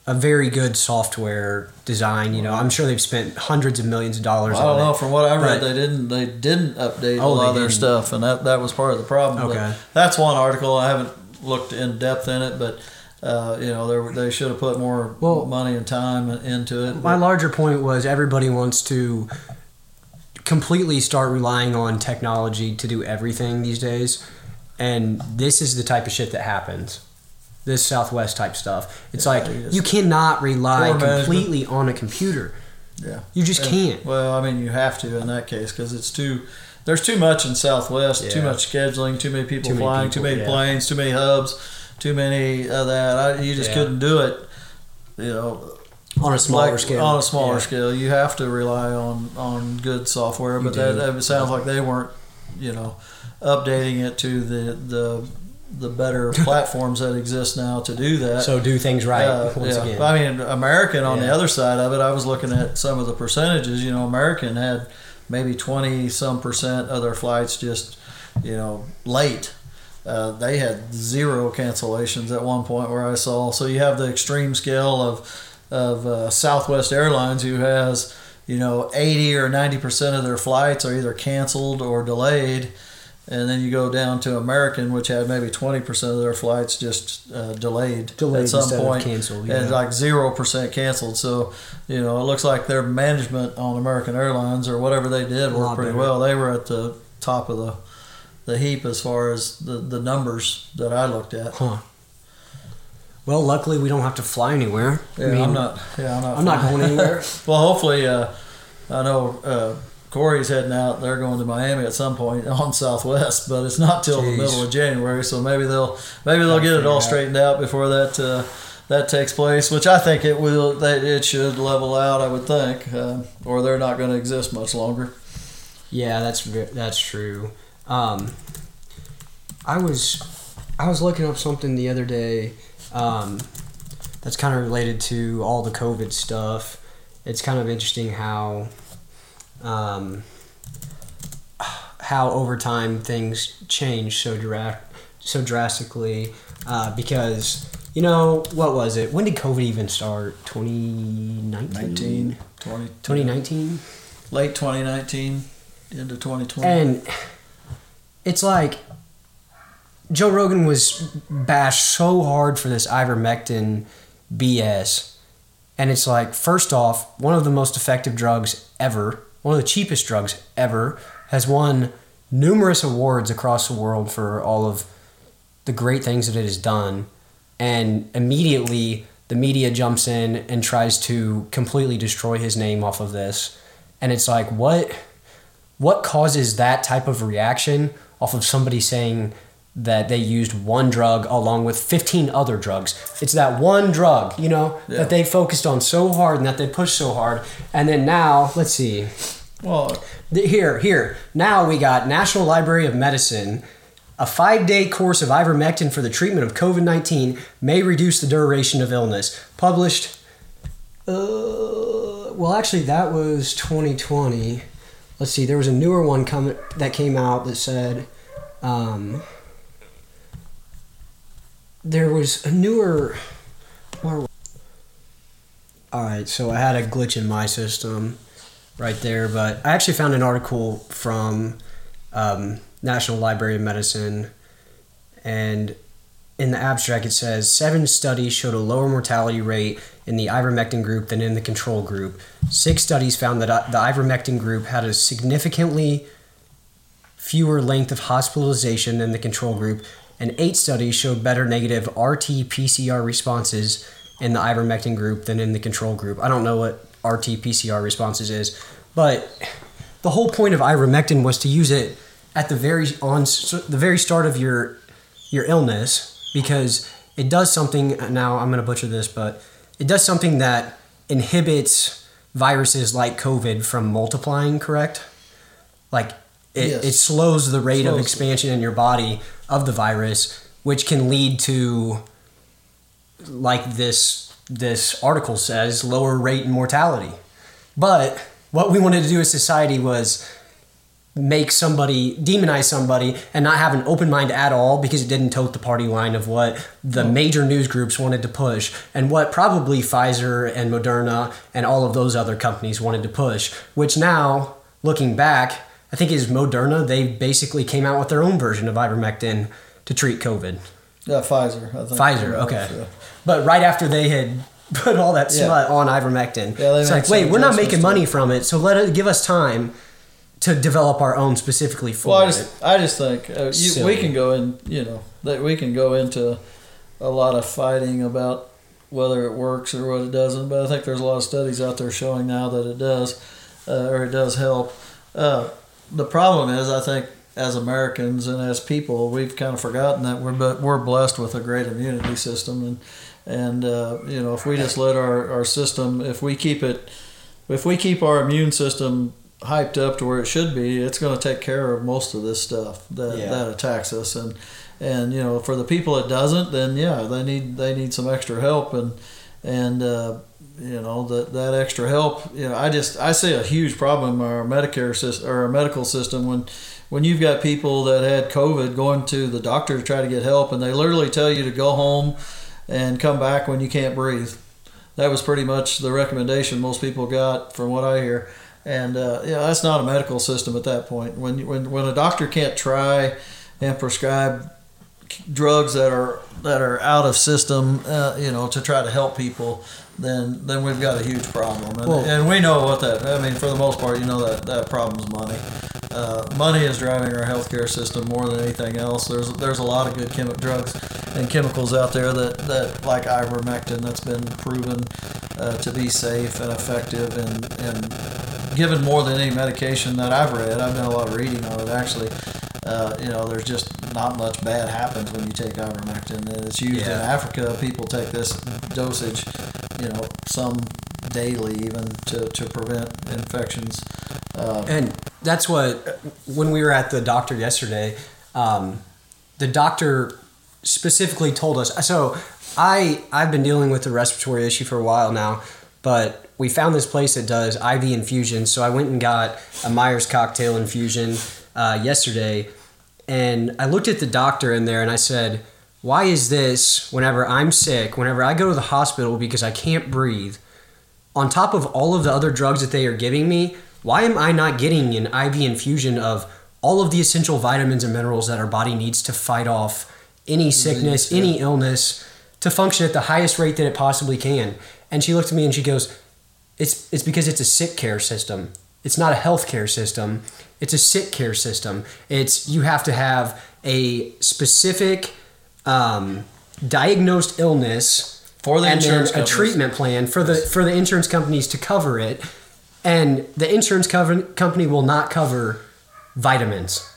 a very good software design, you know. I'm sure they've spent hundreds of millions of dollars well, on it. I don't know. It. From what I read, but, they didn't they didn't update oh, a lot of their stuff, and that, that was part of the problem. Okay. But that's one article. I haven't looked in depth in it, but, uh, you know, they should have put more well, money and time into it. My but, larger point was everybody wants to completely start relying on technology to do everything these days, and this is the type of shit that happens. This Southwest type stuff. It's yeah, like it you cannot rely completely on a computer. Yeah, you just and, can't. Well, I mean, you have to in that case because it's too. There's too much in Southwest. Yeah. Too much scheduling. Too many people too many flying. People, too many yeah. planes. Too many hubs. Too many of that. I, you just yeah. couldn't do it. You know, on a smaller like, scale. On a smaller yeah. scale, you have to rely on, on good software. But that, that it sounds yeah. like they weren't, you know, updating it to the the. the better platforms that exist now to do that. So do things right uh, once yeah. again. I mean, American on yeah. the other side of it, I was looking at some of the percentages. You know, American had maybe twenty-some percent of their flights just, you know, late. Uh, they had zero cancellations at one point where I saw. So you have the extreme scale of of uh, Southwest Airlines who has, you know, eighty or ninety percent of their flights are either canceled or delayed. And then you go down to American, which had maybe twenty percent of their flights just uh, delayed, delayed at some point. Canceled, yeah. And like zero percent canceled. So, you know, it looks like their management on American Airlines or whatever they did worked pretty better. well. They were at the top of the the heap as far as the, the numbers that I looked at. Huh. Well, luckily we don't have to fly anywhere. Yeah, I mean, I'm not Yeah, I'm not, I'm not going anywhere. Well, hopefully, uh, I know... Uh, Corey's heading out. They're going to Miami at some point on Southwest, but it's not till Jeez. the middle of January. So maybe they'll maybe they'll get it all straightened out before that uh, that takes place. Which I think it will. That it should level out. I would think, uh, or they're not going to exist much longer. Yeah, that's that's true. Um, I was I was looking up something the other day um, that's kind of related to all the COVID stuff. It's kind of interesting how. Um, how over time things change so dra- so drastically uh, because, you know, what was it? When did COVID even start? twenty nineteen twenty nineteen Late twenty nineteen into twenty twenty And it's like Joe Rogan was bashed so hard for this ivermectin B S. And it's like, first off, one of the most effective drugs ever. One of the cheapest drugs ever, has won numerous awards across the world for all of the great things that it has done. And immediately the media jumps in and tries to completely destroy his name off of this. And it's like, what? what causes that type of reaction off of somebody saying that they used one drug along with fifteen other drugs? It's that one drug, you know, yeah. that they focused on so hard and that they pushed so hard. And then now, let's see. Well, here, here. Now we got National Library of Medicine. A five-day course of ivermectin for the treatment of COVID nineteen may reduce the duration of illness. Published, uh, well, actually, that was twenty twenty. Let's see. There was a newer one come, that came out that said... Um, There was a newer... All right, so I had a glitch in my system right there, but I actually found an article from um, National Library of Medicine, and in the abstract it says, seven studies showed a lower mortality rate in the ivermectin group than in the control group. Six studies found that the ivermectin group had a significantly fewer length of hospitalization than the control group, and eight studies showed better negative R T P C R responses in the ivermectin group than in the control group. I don't know what R T P C R responses is, but the whole point of ivermectin was to use it at the very on the very start of your your illness, because it does something. Now I'm going to butcher this, but it does something that inhibits viruses like COVID from multiplying. Correct? Like it, yes. it slows the rate slows. of expansion in your body of the virus, which can lead to, like this this article says, lower rate in mortality. But what we wanted to do as society was make somebody, demonize somebody, and not have an open mind at all, because it didn't tote the party line of what the major news groups wanted to push and what probably Pfizer and Moderna and all of those other companies wanted to push, which now, looking back, I think it's Moderna. They basically came out with their own version of ivermectin to treat COVID. Yeah, Pfizer. I think Pfizer, okay. Sure. But right after they had put all that yeah. smut on ivermectin, yeah, it's like, wait, we're not making money from it, so let it give us time to develop our own specifically for well, I just, it. I just think uh, you, we can go in. You know, that we can go into a lot of fighting about whether it works or what it doesn't. But I think there's a lot of studies out there showing now that it does, uh, or it does help. Uh, The problem is, I think, as Americans and as people, we've kind of forgotten that we're we're blessed with a great immunity system, and and uh, you know, if we just let our, our system, if we keep it, if we keep our immune system hyped up to where it should be, it's going to take care of most of this stuff that yeah. that attacks us, and and you know, for the people it doesn't, then yeah, they need they need some extra help, and and. Uh, You know, that that extra help. You know, I just I see a huge problem in our Medicare system or our medical system when when you've got people that had COVID going to the doctor to try to get help, and they literally tell you to go home and come back when you can't breathe. That was pretty much the recommendation most people got, from what I hear. And uh, you know, that's not a medical system at that point. When when when a doctor can't try and prescribe drugs that are that are out of system, uh, you know, to try to help people, then then we've got a huge problem. And, well, and we know what that, I mean, for the most part, you know that, that problem's money. Uh, money is driving our healthcare system more than anything else. There's there's a lot of good chemi- drugs and chemicals out there that, that like ivermectin, that's been proven uh, to be safe and effective and, and given more than any medication that I've read. I've done a lot of reading on it, actually. Uh, you know, there's just not much bad happens when you take ivermectin. And it's used yeah. in Africa. People take this dosage, you know, some daily even to, to prevent infections. Um, and that's what, when we were at the doctor yesterday, um, the doctor specifically told us. So I, I've been dealing with a respiratory issue for a while now, but we found this place that does I V infusions. So I went and got a Myers cocktail infusion Uh, yesterday, and I looked at the doctor in there and I said, why is this whenever I'm sick, whenever I go to the hospital because I can't breathe, on top of all of the other drugs that they are giving me, why am I not getting an I V infusion of all of the essential vitamins and minerals that our body needs to fight off any sickness, mm-hmm. any illness, to function at the highest rate that it possibly can? And she looked at me and she goes, it's it's because it's a sick care system. It's not a healthcare system. It's a sick care system. It's you have to have a specific um, diagnosed illness for the and insurance then a companies. treatment plan for the for the insurance companies to cover it, and the insurance cover, company will not cover vitamins.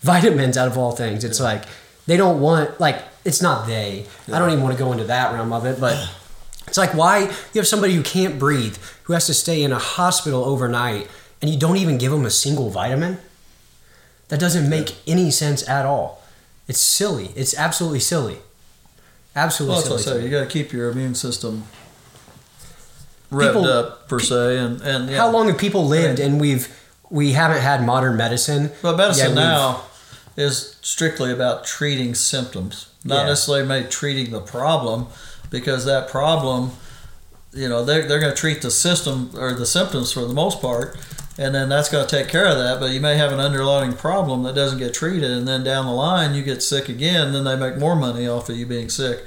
Vitamins out of all things. It's like they don't want, like, it's not they. I don't even want to go into that realm of it, but it's like, why you have somebody who can't breathe, who has to stay in a hospital overnight, and you don't even give them a single vitamin? That doesn't make any sense at all. It's silly. It's absolutely silly. Absolutely well, silly. Say, you got to keep your immune system revved people, up, per se. And, and yeah. How long have people lived and we've we haven't had modern medicine? Well, medicine now is strictly about treating symptoms, not yeah. necessarily maybe treating the problem, because that problem, you know, they're, they're going to treat the system or the symptoms for the most part, and then that's going to take care of that. But you may have an underlying problem that doesn't get treated, and then down the line you get sick again, and then they make more money off of you being sick.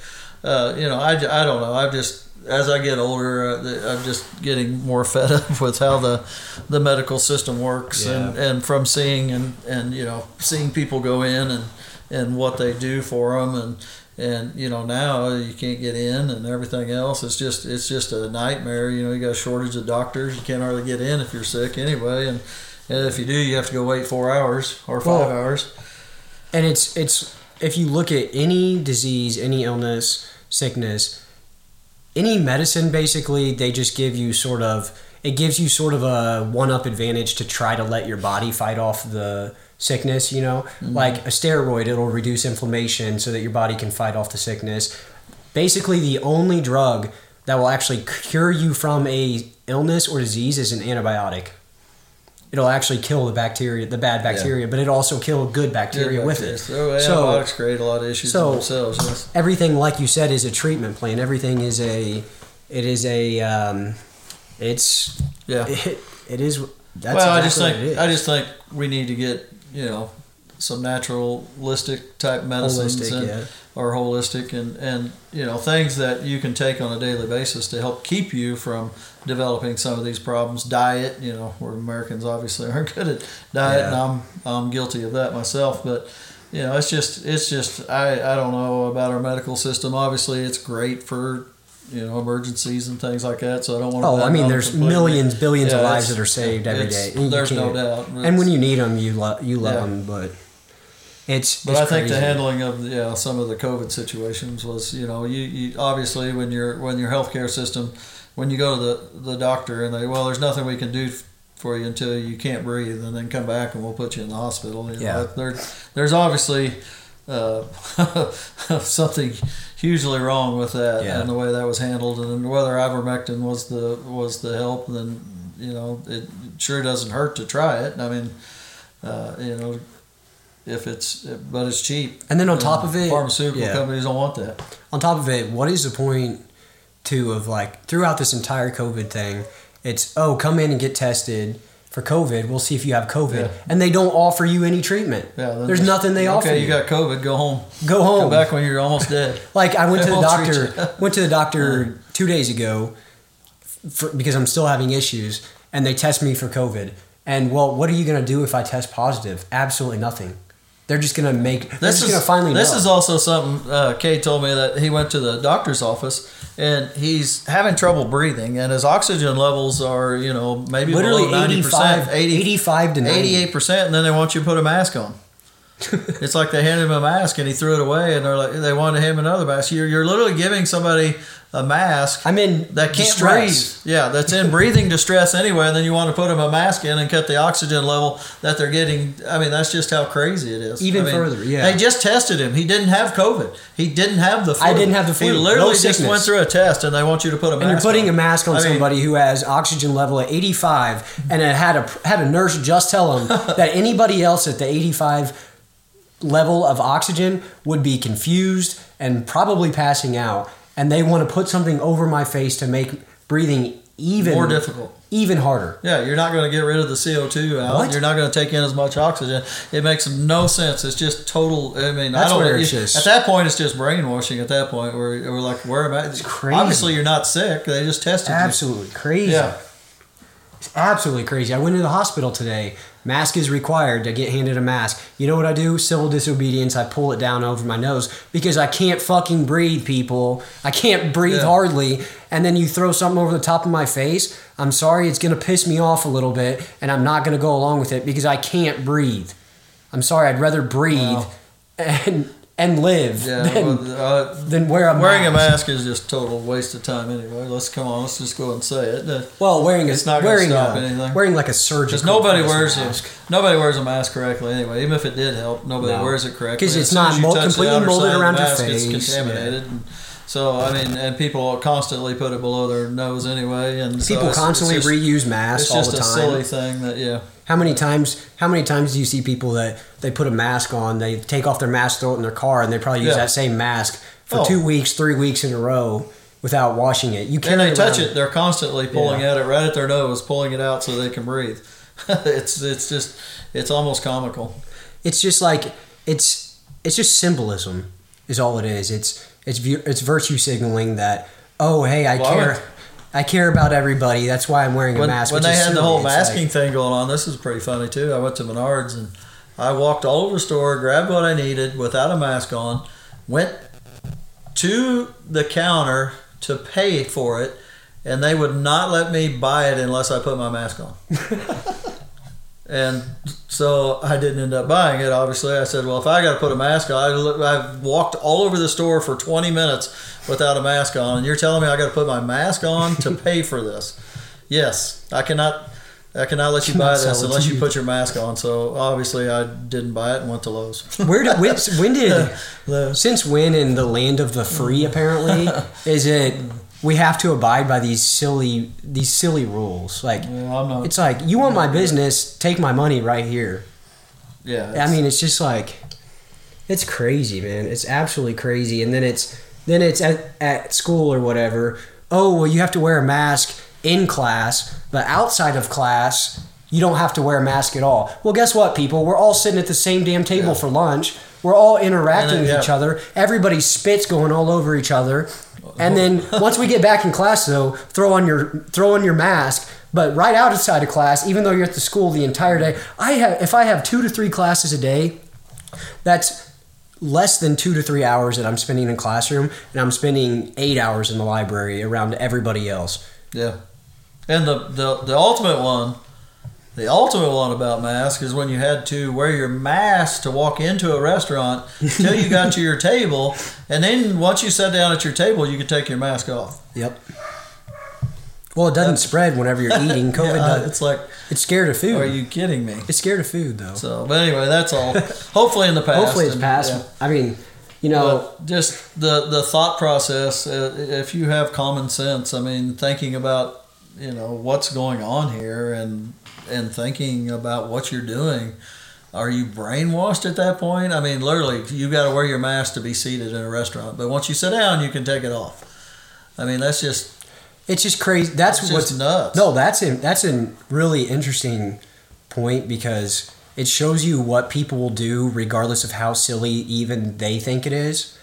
Uh, you know, I, I don't know. I've just, as I get older, I'm just getting more fed up with how the, the medical system works, yeah. and, and from seeing and, and you know seeing people go in and, and what they do for them, and and you know now you can't get in and everything else. It's just it's just a nightmare. You know you got a shortage of doctors. You can't hardly get in if you're sick anyway, and, and if you do, you have to go wait four hours or five well, hours. And it's it's if you look at any disease, any illness, sickness. Any medicine, basically, they just give you sort of, it gives you sort of a one-up advantage to try to let your body fight off the sickness, you know? Mm-hmm. Like a steroid, it'll reduce inflammation so that your body can fight off the sickness. Basically, the only drug that will actually cure you from a illness or disease is an antibiotic. It'll actually kill the bacteria, the bad bacteria, yeah. but it'll also kill good bacteria, good bacteria. with it. So, so antibiotics create a lot of issues so, themselves. Yes. Everything, like you said, is a treatment plan. Everything is a, it is a, um, it's, yeah, it, it is. That's well, exactly I just think what it is. I just think we need to get you know some naturalistic type medicines holistic, and, yeah. or holistic and and you know things that you can take on a daily basis to help keep you from developing some of these problems. Diet, you know, we're Americans obviously aren't good at diet, yeah. and I'm I'm guilty of that myself. But you know, it's just it's just I, I don't know about our medical system. Obviously, it's great for you know emergencies and things like that. So I don't want. to... Oh, I mean, there's completely. millions, billions yeah, of lives that are saved every day. And there's no doubt. It's, and when you need them, you lo- you love yeah. them, but. It's, but it's I think crazy. the handling of yeah, some of the COVID situations was you know you, you obviously when your when your healthcare system when you go to the, the doctor and they well there's nothing we can do for you until you can't breathe and then come back and we'll put you in the hospital you yeah know, there, there's obviously uh, something hugely wrong with that yeah. and the way that was handled and whether ivermectin was the was the help then you know it sure doesn't hurt to try it I mean uh, you know. If it's, but it's cheap. And then on top of it, pharmaceutical yeah. companies don't want that. On top of it, what is the point, too, of like throughout this entire COVID thing? It's oh, come in and get tested for COVID. We'll see if you have COVID, yeah. and they don't offer you any treatment. Yeah, there's nothing they okay, offer. Okay, you got COVID. Go home. Go home. Come back when you're almost dead. Like I went to the doctor. Went to the doctor two days ago, for, because I'm still having issues, and they test me for COVID. And well, what are you gonna do if I test positive? Absolutely nothing. They're just going to make... They're this just going to finally This know. is also something... Uh, Kay told me that he went to the doctor's office and he's having trouble breathing and his oxygen levels are, you know, maybe literally ninety percent. eighty, eighty-five to ninety. eighty-eight percent and then they want you to put a mask on. It's like they handed him a mask and he threw it away and they're like, they wanted him another mask. You're, you're literally giving somebody a mask I mean, that can't distress. breathe. Yeah, that's in breathing distress anyway, and then you want to put them a mask in and cut the oxygen level that they're getting. I mean, that's just how crazy it is. Even I mean, further, yeah. They just tested him. He didn't have COVID. He didn't have the flu. I didn't have the flu. He literally no just went through a test, and they want you to put a mask on. And you're putting on. a mask on I somebody mean, who has oxygen level at eighty-five, and it had a, had a nurse just tell him that anybody else at the eighty-five level of oxygen would be confused and probably passing out. And they want to put something over my face to make breathing even more difficult, even harder. Yeah, you're not going to get rid of the C O two out. What? You're not going to take in as much oxygen. It makes no sense. It's just total. I mean, that's I don't. Where it's just, at that point, it's just brainwashing. At that point, where we're like, where am I? It's crazy. Obviously, you're not sick. They just tested you. Absolutely crazy. Yeah. It's absolutely crazy. I went to the hospital today. Mask is required. I get handed a mask. You know what I do? Civil disobedience. I pull it down over my nose because I can't fucking breathe, people. I can't breathe yeah. hardly. And then you throw something over the top of my face. I'm sorry. It's going to piss me off a little bit, and I'm not going to go along with it because I can't breathe. I'm sorry. I'd rather breathe wow. and and live yeah, than, well, uh, than wear a mask. Wearing a mask is just total waste of time anyway. Let's come on. Let's just go and say it. Uh, well, wearing it's a, not going to stop a, anything. Wearing like a surgeon. Nobody wears a mask. A, nobody wears a mask correctly anyway. Even if it did help, nobody no. wears it correctly. Because it's not mold, completely molded around the mask, your face. It's contaminated. Yeah. And, So, I mean, and people constantly put it below their nose anyway. And people so it's, constantly it's just, reuse masks all the time. It's just a silly thing that, yeah. How many times How many times do you see people that they put a mask on, they take off their mask, throw it in their car, and they probably use yeah. that same mask for oh. two weeks, three weeks in a row without washing it? You can't. And they touch it. They're constantly pulling yeah. at it right at their nose, pulling it out so they can breathe. it's it's just, it's almost comical. It's just like, it's it's just symbolism is all it is. It's... It's it's virtue signaling that, oh, hey, I well, care I care about everybody. That's why I'm wearing a when, mask. When they had silly, the whole masking like, thing going on, this is pretty funny, too. I went to Menards, and I walked all over the store, grabbed what I needed without a mask on, went to the counter to pay for it, and they would not let me buy it unless I put my mask on. And so I didn't end up buying it, obviously. I said, well, if I got to put a mask on, I've walked all over the store for twenty minutes without a mask on, and you're telling me I got to put my mask on to pay for this? Yes, I cannot I cannot let you buy this unless you put your mask on. So obviously I didn't buy it and went to Lowe's. Where did, when, when did, since when in the land of the free, apparently, is it... we have to abide by these silly these silly rules. Like yeah, I'm not, it's like you want my business, take my money right here. Yeah. I mean, it's just like it's crazy, man. It's absolutely crazy. And then it's then it's at, at school or whatever. Oh, well, you have to wear a mask in class, but outside of class, you don't have to wear a mask at all. Well, guess what, people? We're all sitting at the same damn table yeah. for lunch. We're all interacting then, with yeah. each other. Everybody's spit's going all over each other. And then once we get back in class, though, throw on your throw on your mask. But right outside of class, even though you're at the school the entire day, I have if I have two to three classes a day, that's less than two to three hours that I'm spending in the classroom, and I'm spending eight hours in the library around everybody else. Yeah, and the the, the ultimate one, the ultimate one about masks is when you had to wear your mask to walk into a restaurant until you got to your table, and then once you sat down at your table, you could take your mask off. Yep. Well, it doesn't That's, spread whenever you're eating. COVID yeah, does. It's like it's scared of food. Are you kidding me? It's scared of food, though. So, but anyway, that's all. Hopefully, in the past. Hopefully, it's and, past. Yeah. I mean, you know, but just the the thought process. Uh, if you have common sense, I mean, thinking about you know what's going on here and. and thinking about what you're doing, are you brainwashed at that point? I mean, literally, you got to wear your mask to be seated in a restaurant, but once you sit down, you can take it off. I mean, that's just... It's just crazy. That's, that's what's just nuts. No, that's a, that's a really interesting point because it shows you what people will do regardless of how silly even they think it is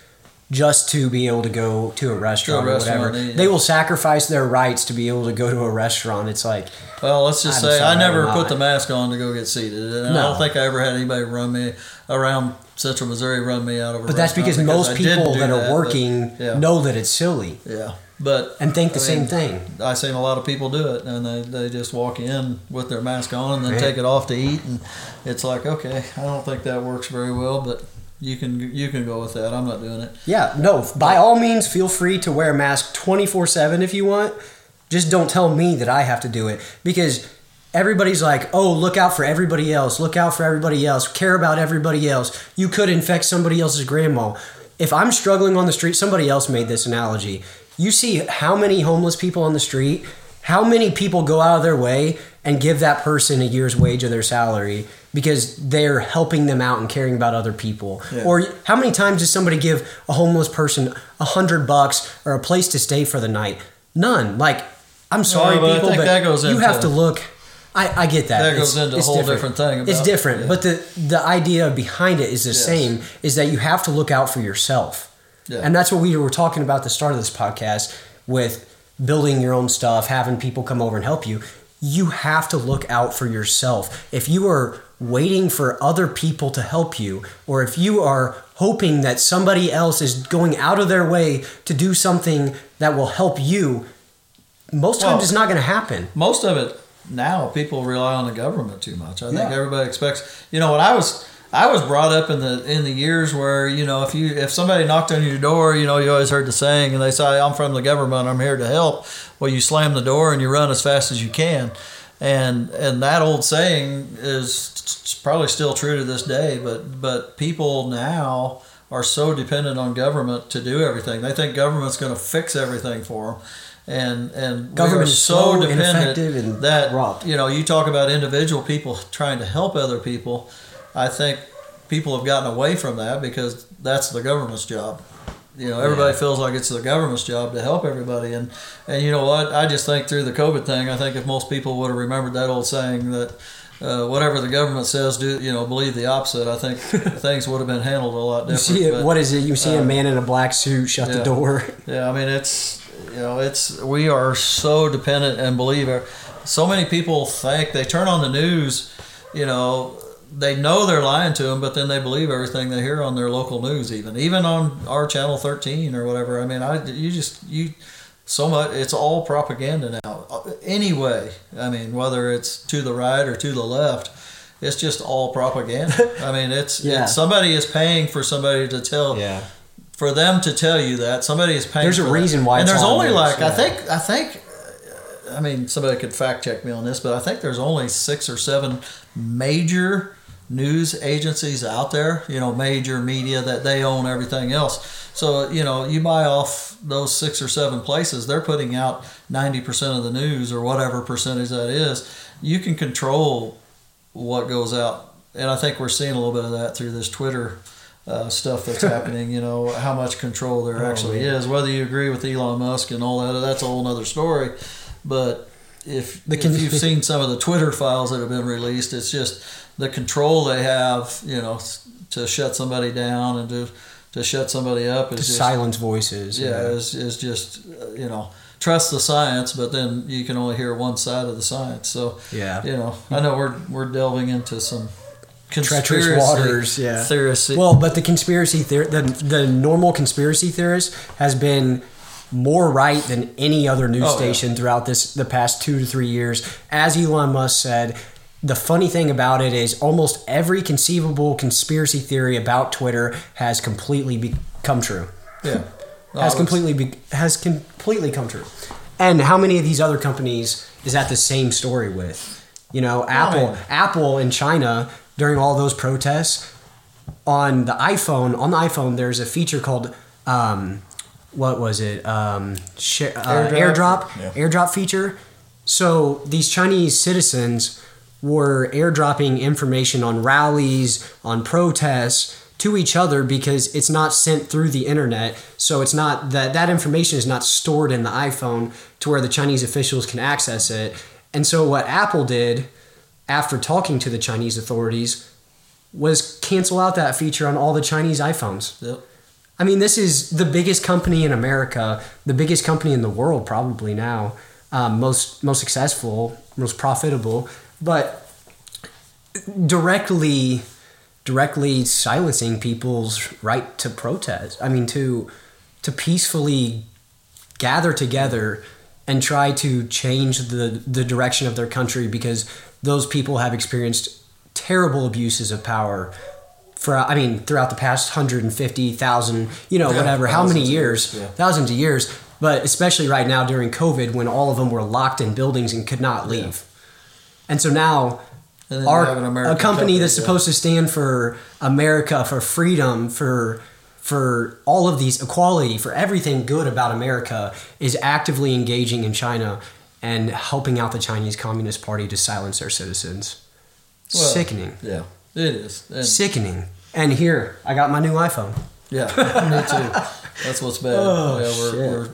just to be able to go to a restaurant, to a restaurant or whatever. They, yeah. they will sacrifice their rights to be able to go to a restaurant. It's like... Well, let's just I'm say I never put the mask on to go get seated. And no. I don't think I ever had anybody run me around Central Missouri, run me out of a But that's because, because most I people that, that are working but, yeah. know that it's silly. Yeah. But and think the I mean, same thing. I've seen a lot of people do it, and they, they just walk in with their mask on and then right. take it off to eat. And it's like, okay, I don't think that works very well, but you can you can go with that. I'm not doing it. Yeah. No, by all means, feel free to wear a mask twenty-four seven if you want. Just don't tell me that I have to do it because everybody's like, oh, look out for everybody else. Look out for everybody else. Care about everybody else. You could infect somebody else's grandma. If I'm struggling on the street, somebody else made this analogy. You see how many homeless people on the street, how many people go out of their way and give that person a year's wage of their salary because they're helping them out and caring about other people. Yeah. Or how many times does somebody give a homeless person a hundred bucks or a place to stay for the night? None. Like, I'm sorry, no, but people, but that goes you have to look. I, I get that. That goes it's, into it's a whole different, different thing. About, it's different, yeah. but the, the idea behind it is the yes. same, is that you have to look out for yourself. Yeah. And that's what we were talking about at the start of this podcast with building your own stuff, having people come over and help you. you have to look out for yourself. If you are waiting for other people to help you, or if you are hoping that somebody else is going out of their way to do something that will help you, most well, times it's not going to happen. Most of it now, people rely on the government too much. I yeah. think everybody expects, you know, when I was... I was brought up in the in the years where, you know, if you if somebody knocked on your door, you know, you always heard the saying, and they say, I'm from the government, I'm here to help. Well, you slam the door and you run as fast as you can. And and that old saying is probably still true to this day, but, but people now are so dependent on government to do everything. They think government's going to fix everything for them. And and government is so, so dependent and that, corrupt. You know, you talk about individual people trying to help other people. I think people have gotten away from that because that's the government's job. You know, everybody yeah. feels like it's the government's job to help everybody. And, and you know what? I just think through the COVID thing, I think if most people would have remembered that old saying that uh, whatever the government says, do you know, believe the opposite, I think things would have been handled a lot different. You see, but, what is it? You see uh, a man in a black suit shut yeah. the door. Yeah, I mean, it's, you know, it's, we are so dependent and believe it. So many people think, they turn on the news, you know, they know they're lying to them, but then they believe everything they hear on their local news, even even on our channel thirteen or whatever. I mean, I you just you so much. It's all propaganda now. Anyway, I mean, whether it's to the right or to the left, it's just all propaganda. I mean, it's, yeah. it's somebody is paying for somebody to tell yeah. for them to tell you that somebody is paying. There's for a reason them. Why, and it's there's on only news, like yeah. I think I think. I mean, somebody could fact check me on this, but I think there's only six or seven major news agencies out there, you know, major media that they own everything else. So, you know, you buy off those six or seven places, they're putting out ninety percent of the news or whatever percentage that is. You can control what goes out. And I think we're seeing a little bit of that through this Twitter uh, stuff that's happening, you know, how much control there actually oh, yeah. is. Whether you agree with Elon Musk and all that, that's a whole other story. But if, if you've seen some of the Twitter files that have been released, it's just the control they have, you know, to shut somebody down and to to shut somebody up. Is to just, silence voices. Yeah, yeah. It's, it's just, you know, trust the science, but then you can only hear one side of the science. So, yeah. you know, I know we're we're delving into some... treacherous waters, yeah. Theory. Well, but the conspiracy theor- the the normal conspiracy theorist has been... more right than any other news oh, station yeah. throughout this the past two to three years. As Elon Musk said, the funny thing about it is almost every conceivable conspiracy theory about Twitter has completely become true. Yeah, no, has completely be, has completely come true. And how many of these other companies is that the same story with? You know, Apple, no. Apple in China during all those protests on the iPhone. On the iPhone, there's a feature called. Um, What was it? Um, sh- uh, Airdrop. Airdrop, yeah. Airdrop feature. So these Chinese citizens were airdropping information on rallies, on protests to each other because it's not sent through the internet. So it's not that that information is not stored in the iPhone to where the Chinese officials can access it. And so what Apple did after talking to the Chinese authorities was cancel out that feature on all the Chinese iPhones. Yep. I mean, this is the biggest company in America, the biggest company in the world probably now, um, most most successful, most profitable, but directly directly silencing people's right to protest. I mean, to to peacefully gather together and try to change the, the direction of their country because those people have experienced terrible abuses of power. For, I mean, throughout the past one hundred fifty thousand, you know, yeah, whatever, how many years, years yeah. thousands of years, but especially right now during COVID when all of them were locked in buildings and could not leave. Yeah. And so now and our, a company, company that's yeah. supposed to stand for America, for freedom, for for all of these equality, for everything good about America is actively engaging in China and helping out the Chinese Communist Party to silence their citizens. Well, sickening. Yeah. It is. And sickening. And here, I got my new iPhone. Yeah, me too. That's what's bad. Oh, yeah, we're, shit. We're,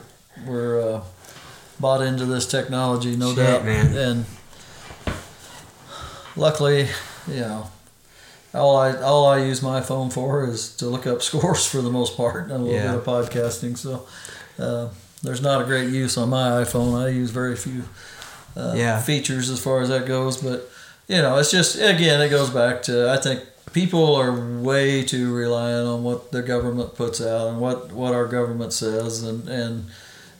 we're uh, bought into this technology, no shit, doubt. Man. And luckily, you know, all I all I use my phone for is to look up scores for the most part and a little yeah. bit of podcasting. So uh, there's not a great use on my iPhone. I use very few uh, yeah. features as far as that goes. But, you know, it's just, again, it goes back to, I think people are way too reliant on what the government puts out and what, what our government says. And, and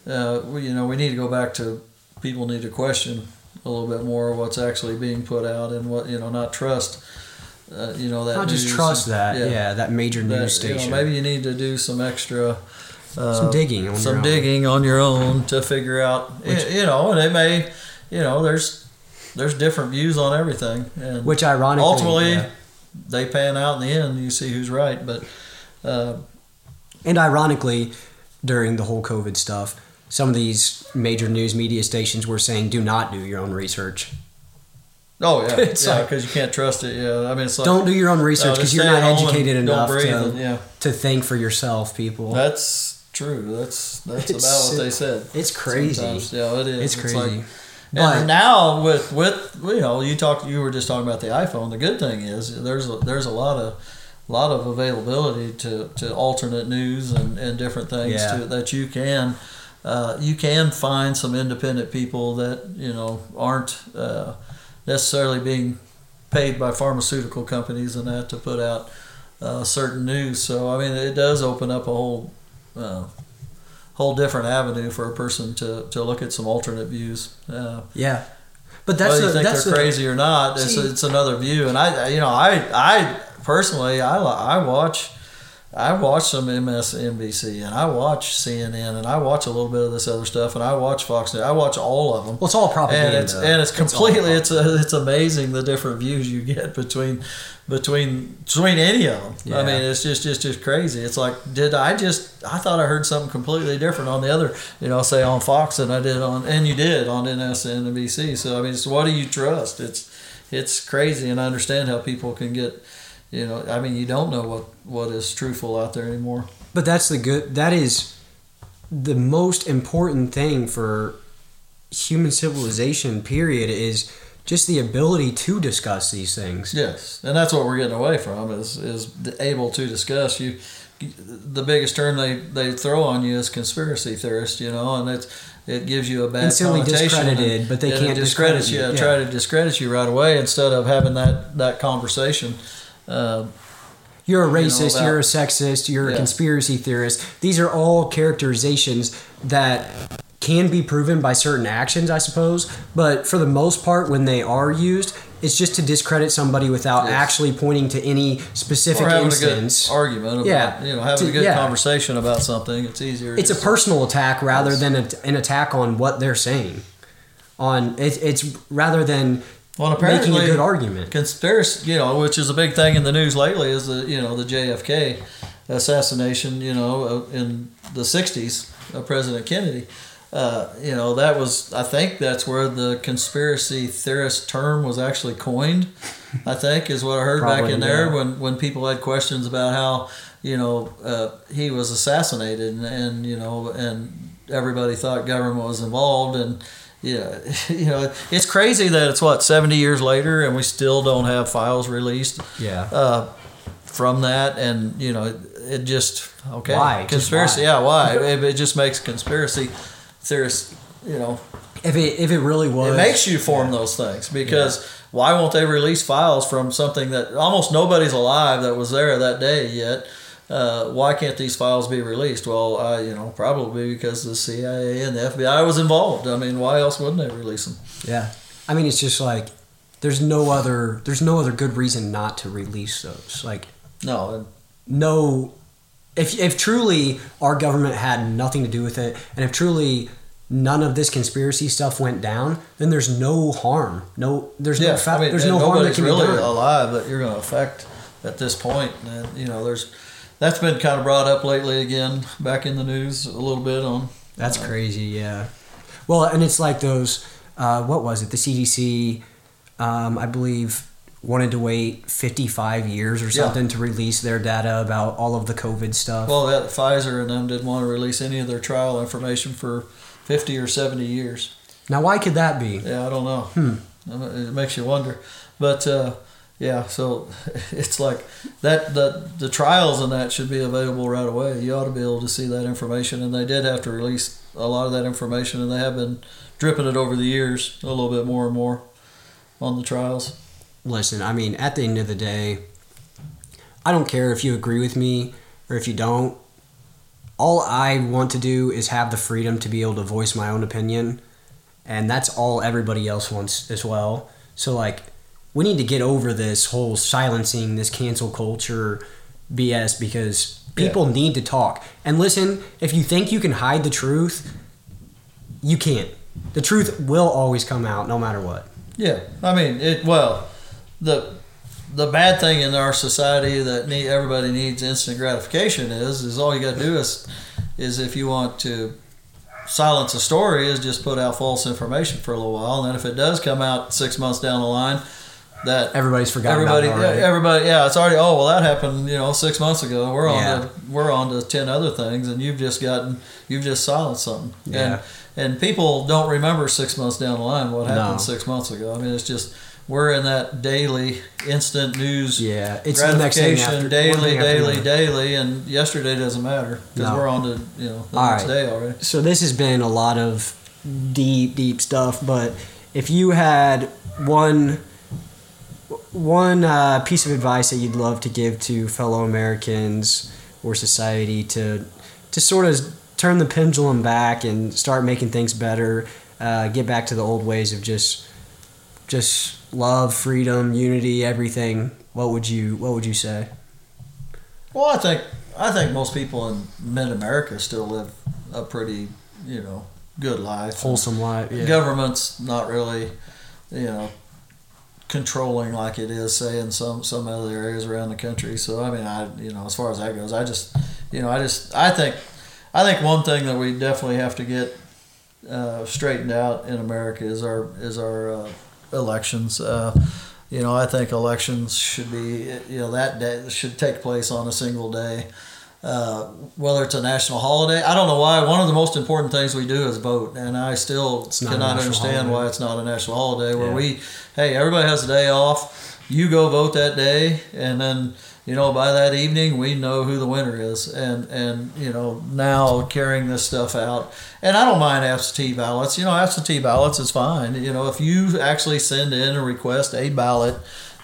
uh, we, you know, we need to go back to, people need to question a little bit more what's actually being put out and what, you know, not trust. Uh, you know, that I'll just news. trust that, yeah, yeah that major news that, station. You know, maybe you need to do some extra... Uh, some digging on some your digging own. on your own to figure out, which, you know, and it may, you know, there's there's different views on everything. And which ironically... Ultimately, yeah. they pan out in the end, you see who's right, but... Uh, and ironically, during the whole COVID stuff, some of these major news media stations were saying, do not do your own research. Oh, yeah, because yeah, like, you can't trust it. Yeah, I mean, it's like, don't do your own research because no, you're not educated enough to, and, yeah. to think for yourself, people. That's true. That's that's it's, about what they said. It's crazy. Sometimes. Yeah, it is. It's crazy. It's like, but, and now with, with you know you talked you were just talking about the iPhone. The good thing is there's a, there's a lot of lot of availability to, to alternate news and, and different things yeah. to, that you can uh, you can find some independent people that you know aren't. Uh, necessarily being paid by pharmaceutical companies and that to put out uh, certain news. So, I mean, it does open up a whole uh, whole different avenue for a person to, to look at some alternate views. Uh, yeah. But that's whether a, you think that's they're a, crazy or not, it's, it's another view. And, I, you know, I I personally, I, I watch I watch some M S N B C and I watch C N N and I watch a little bit of this other stuff and I watch Fox News. I watch all of them. Well, it's all propaganda. And it's, and it's completely it's it's, a, it's amazing the different views you get between between between any of them. Yeah. I mean, it's just just just crazy. It's like did I just I thought I heard something completely different on the other, you know, say on Fox than I did on and you did on M S N B C. So I mean, it's what do you trust? It's it's crazy, and I understand how people can get. You know, I mean, you don't know what, what is truthful out there anymore. But that's the good, that is the most important thing for human civilization, period, is just the ability to discuss these things. Yes, and that's what we're getting away from is is able to discuss. You, the biggest term they, they throw on you is conspiracy theorist, you know, and it's, it gives you a bad instantly connotation. Discredited, and, but they can't discredit you. Yeah. Try to discredit you right away instead of having that, that conversation. Uh, you're a racist, you know, you're a sexist, you're yeah. a conspiracy theorist. These are all characterizations that can be proven by certain actions, I suppose. But for the most part, when they are used, it's just to discredit somebody without yes. actually pointing to any specific or having instance. A good argument about, yeah. you know, having to, a good yeah. conversation about something. It's easier. It's a personal attack rather yes. than a, an attack on what they're saying. On it, it's rather than... Well, apparently, making a good argument. Conspiracy, you know, which is a big thing in the news lately, is the you know the J F K assassination. You know, in the sixties, uh, President Kennedy. Uh, you know, that was I think that's where the conspiracy theorist term was actually coined. I think is what I heard Probably, back in there yeah. when when people had questions about how you know uh, he was assassinated and, and you know and everybody thought government was involved and. Yeah, you know, it's crazy that it's, what, seventy years later and we still don't have files released yeah. uh, from that. And, you know, it, it just, okay. Why? Conspiracy, just why? yeah, why? It, it just makes conspiracy theorists, you know. If it, if it really was. It makes you form yeah. those things because yeah. why won't they release files from something that almost nobody's alive that was there that day yet? Uh, why can't these files be released? Well, uh, you know, probably because the C I A and the F B I was involved. I mean, why else wouldn't they release them? Yeah, I mean, it's just like there's no other there's no other good reason not to release those. Like no, no. If if truly our government had nothing to do with it, and if truly none of this conspiracy stuff went down, then there's no harm. No, there's yeah, no fa- I mean, there's no harm that can really be done. Nobody's really alive that you're going to affect at this point. And you know, there's. That's been kind of brought up lately again, back in the news a little bit on. That's uh, crazy, yeah. Well, and it's like those, uh, what was it? The C D C, um, I believe, wanted to wait fifty-five years or something yeah. to release their data about all of the COVID stuff. Well, that, Pfizer and them didn't want to release any of their trial information for fifty or seventy years. Now, why could that be? Yeah, I don't know. Hmm. It makes you wonder. But... Uh, Yeah, so it's like that. The, the trials and that should be available right away. You ought to be able to see that information, and they did have to release a lot of that information, and they have been dripping it over the years a little bit more and more on the trials. Listen, I mean, at the end of the day, I don't care if you agree with me or if you don't. All I want to do is have the freedom to be able to voice my own opinion, and that's all everybody else wants as well. So, like, we need to get over this whole silencing, this cancel culture B S, because people yeah. need to talk. And listen, if you think you can hide the truth, you can't. The truth will always come out no matter what. Yeah. I mean, it. well, the the bad thing in our society that need, everybody needs instant gratification is, is all you got to do is, is if you want to silence a story, is just put out false information for a little while. And then if it does come out six months down the line, that everybody's forgotten everybody, about it already. Everybody, yeah, it's already. Oh well, that happened, you know, six months ago. We're on, yeah. to, we're on to ten other things, and you've just gotten, you've just silenced something. Yeah. And and people don't remember six months down the line what happened no. six months ago. I mean, it's just we're in that daily instant news. Yeah, it's the next thing after, daily, daily, daily, and yesterday doesn't matter because no. we're on to you know the All next right. day already. So this has been a lot of deep, deep stuff. But if you had one. One uh, piece of advice that you'd love to give to fellow Americans or society to to sort of turn the pendulum back and start making things better, uh, get back to the old ways of just just love, freedom, unity, everything. What would you What would you say? Well, I think I think most people in Mid America still live a pretty you know good life, wholesome life. Yeah. Government's not really you know. controlling like it is, say, in some some other areas around the country. So I mean, I you know as far as that goes, I just you know I just I think I think one thing that we definitely have to get uh, straightened out in America is our is our uh, elections. Uh, you know I think elections should be you know that day should take place on a single day, uh, whether it's a national holiday. I don't know why. One of the most important things we do is vote, and I still cannot understand holiday. why it's not a national holiday where yeah. we, hey, everybody has a day off. You go vote that day, and then, you know, by that evening, we know who the winner is. And, and you know, now carrying this stuff out. And I don't mind absentee ballots. You know, absentee ballots is fine. You know, if you actually send in a request, a ballot,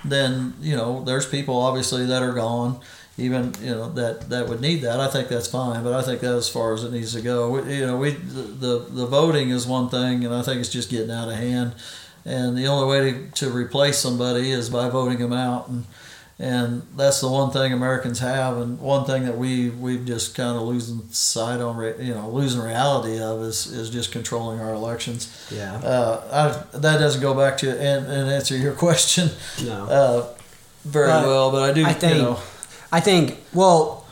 then, you know, there's people, obviously, that are gone. Even you know that, that would need that. I think that's fine, but I think that's as far as it needs to go. We, you know, we the, the the voting is one thing, and I think it's just getting out of hand. And the only way to, to replace somebody is by voting them out, and and that's the one thing Americans have, and one thing that we we've just kind of losing sight on, you know, losing reality of is, is just controlling our elections. Yeah, uh, I, that doesn't go back to and, and answer your question. No, uh, very but well, but I do. I think. You know, I think, well,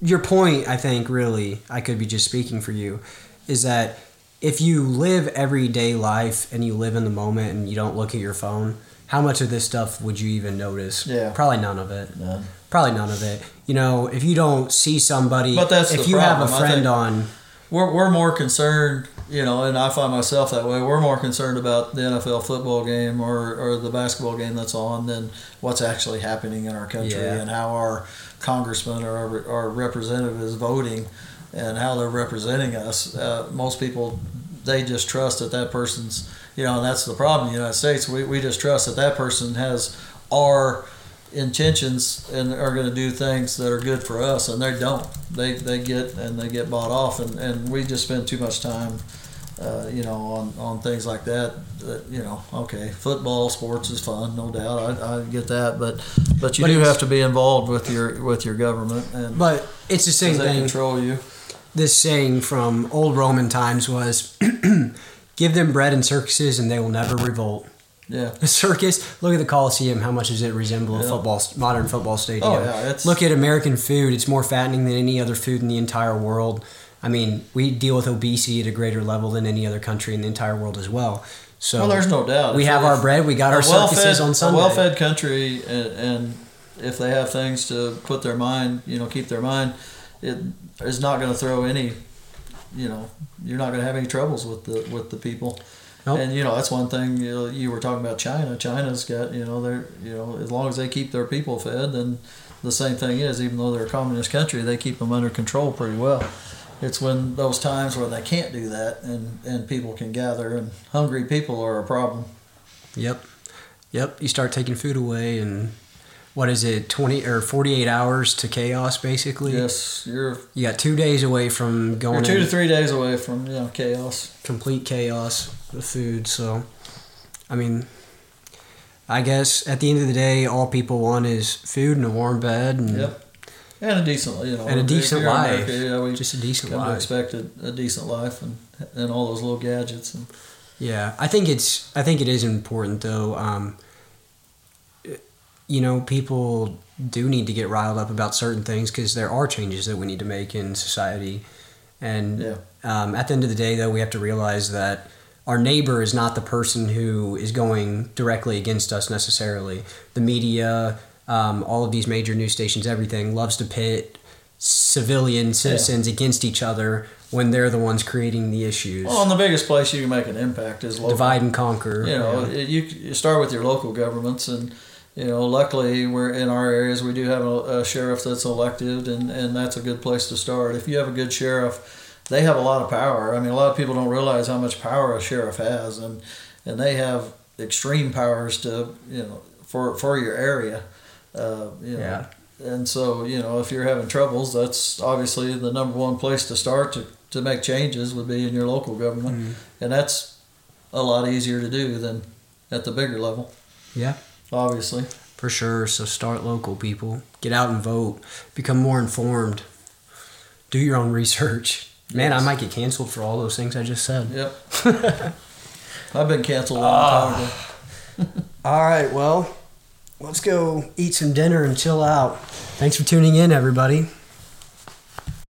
your point, I think, really, I could be just speaking for you, is that if you live everyday life and you live in the moment and you don't look at your phone, how much of this stuff would you even notice? Yeah. Probably none of it. None. Probably none of it. You know, if you don't see somebody, but that's if you problem. have a friend on... We're we're more concerned, you know, and I find myself that way. We're more concerned about the N F L football game or, or the basketball game that's on than what's actually happening in our country yeah. and how our congressmen or our, our representative is voting and how they're representing us. Uh, most people, they just trust that that person's, you know, and that's the problem in the United States. We, we just trust that that person has our intentions and are going to do things that are good for us, and they don't. They they get and they get bought off, and, and we just spend too much time, uh, you know, on, on things like that. Uh, you know, okay, football, sports is fun, no doubt. I, I get that, but but you but do have to be involved with your with your government. And but it's the same thing. They control you. This saying from old Roman times was, "Give them bread and circuses, and they will never revolt." Yeah, a circus. Look at the Colosseum. How much does it resemble yeah. a football, modern football stadium? Oh, yeah, it's... Look at American food. It's more fattening than any other food in the entire world. I mean, we deal with obesity at a greater level than any other country in the entire world as well. So well, there's no doubt. We it's, have our bread. We got our circuses on Sunday. A well-fed country, and, and if they have things to put their mind, you know, keep their mind, it is not going to throw any, you know, you're not going to have any troubles with the with the people. Nope. And you know, that's one thing, you know, you were talking about China. China's got, you know, they're, you know, as long as they keep their people fed, then the same thing is, even though they're a communist country, they keep them under control pretty well. It's when those times where they can't do that, and, and people can gather, and hungry people are a problem. Yep. Yep. You start taking food away, and what is it, twenty or forty-eight hours to chaos, basically? Yes. You're you got two days away from going you're two in, to three days away from, you know, chaos. Complete chaos of food. So I mean, I guess at the end of the day, all people want is food and a warm bed, and yep. and a decent, you know, and a decent life. America, yeah, we just a decent life. Expected a decent life, and, and all those little gadgets. And yeah, I think it's I think it is important though. Um, you know, people do need to get riled up about certain things because there are changes that we need to make in society. And yeah. um, at the end of the day, though, we have to realize that our neighbor is not the person who is going directly against us necessarily. The media, um, all of these major news stations, everything loves to pit civilian citizens yeah. against each other when they're the ones creating the issues. Well, and the biggest place you can make an impact is local. Divide and conquer. You know, yeah. you, you start with your local governments, and you know, luckily, we're in our areas. We do have a, a sheriff that's elected, and, and that's a good place to start. If you have a good sheriff, they have a lot of power. I mean, a lot of people don't realize how much power a sheriff has, and and they have extreme powers to, you know, for for your area. Uh, you know, yeah. And so, you know, if you're having troubles, that's obviously the number one place to start to, to make changes would be in your local government, mm-hmm. and that's a lot easier to do than at the bigger level. Yeah. Obviously. For sure. So start local, people. Get out and vote. Become more informed. Do your own research. Man, yes. I might get canceled for all those things I just said. Yep. I've been canceled a long time ago. All right, well, let's go eat some dinner and chill out. Thanks for tuning in, everybody.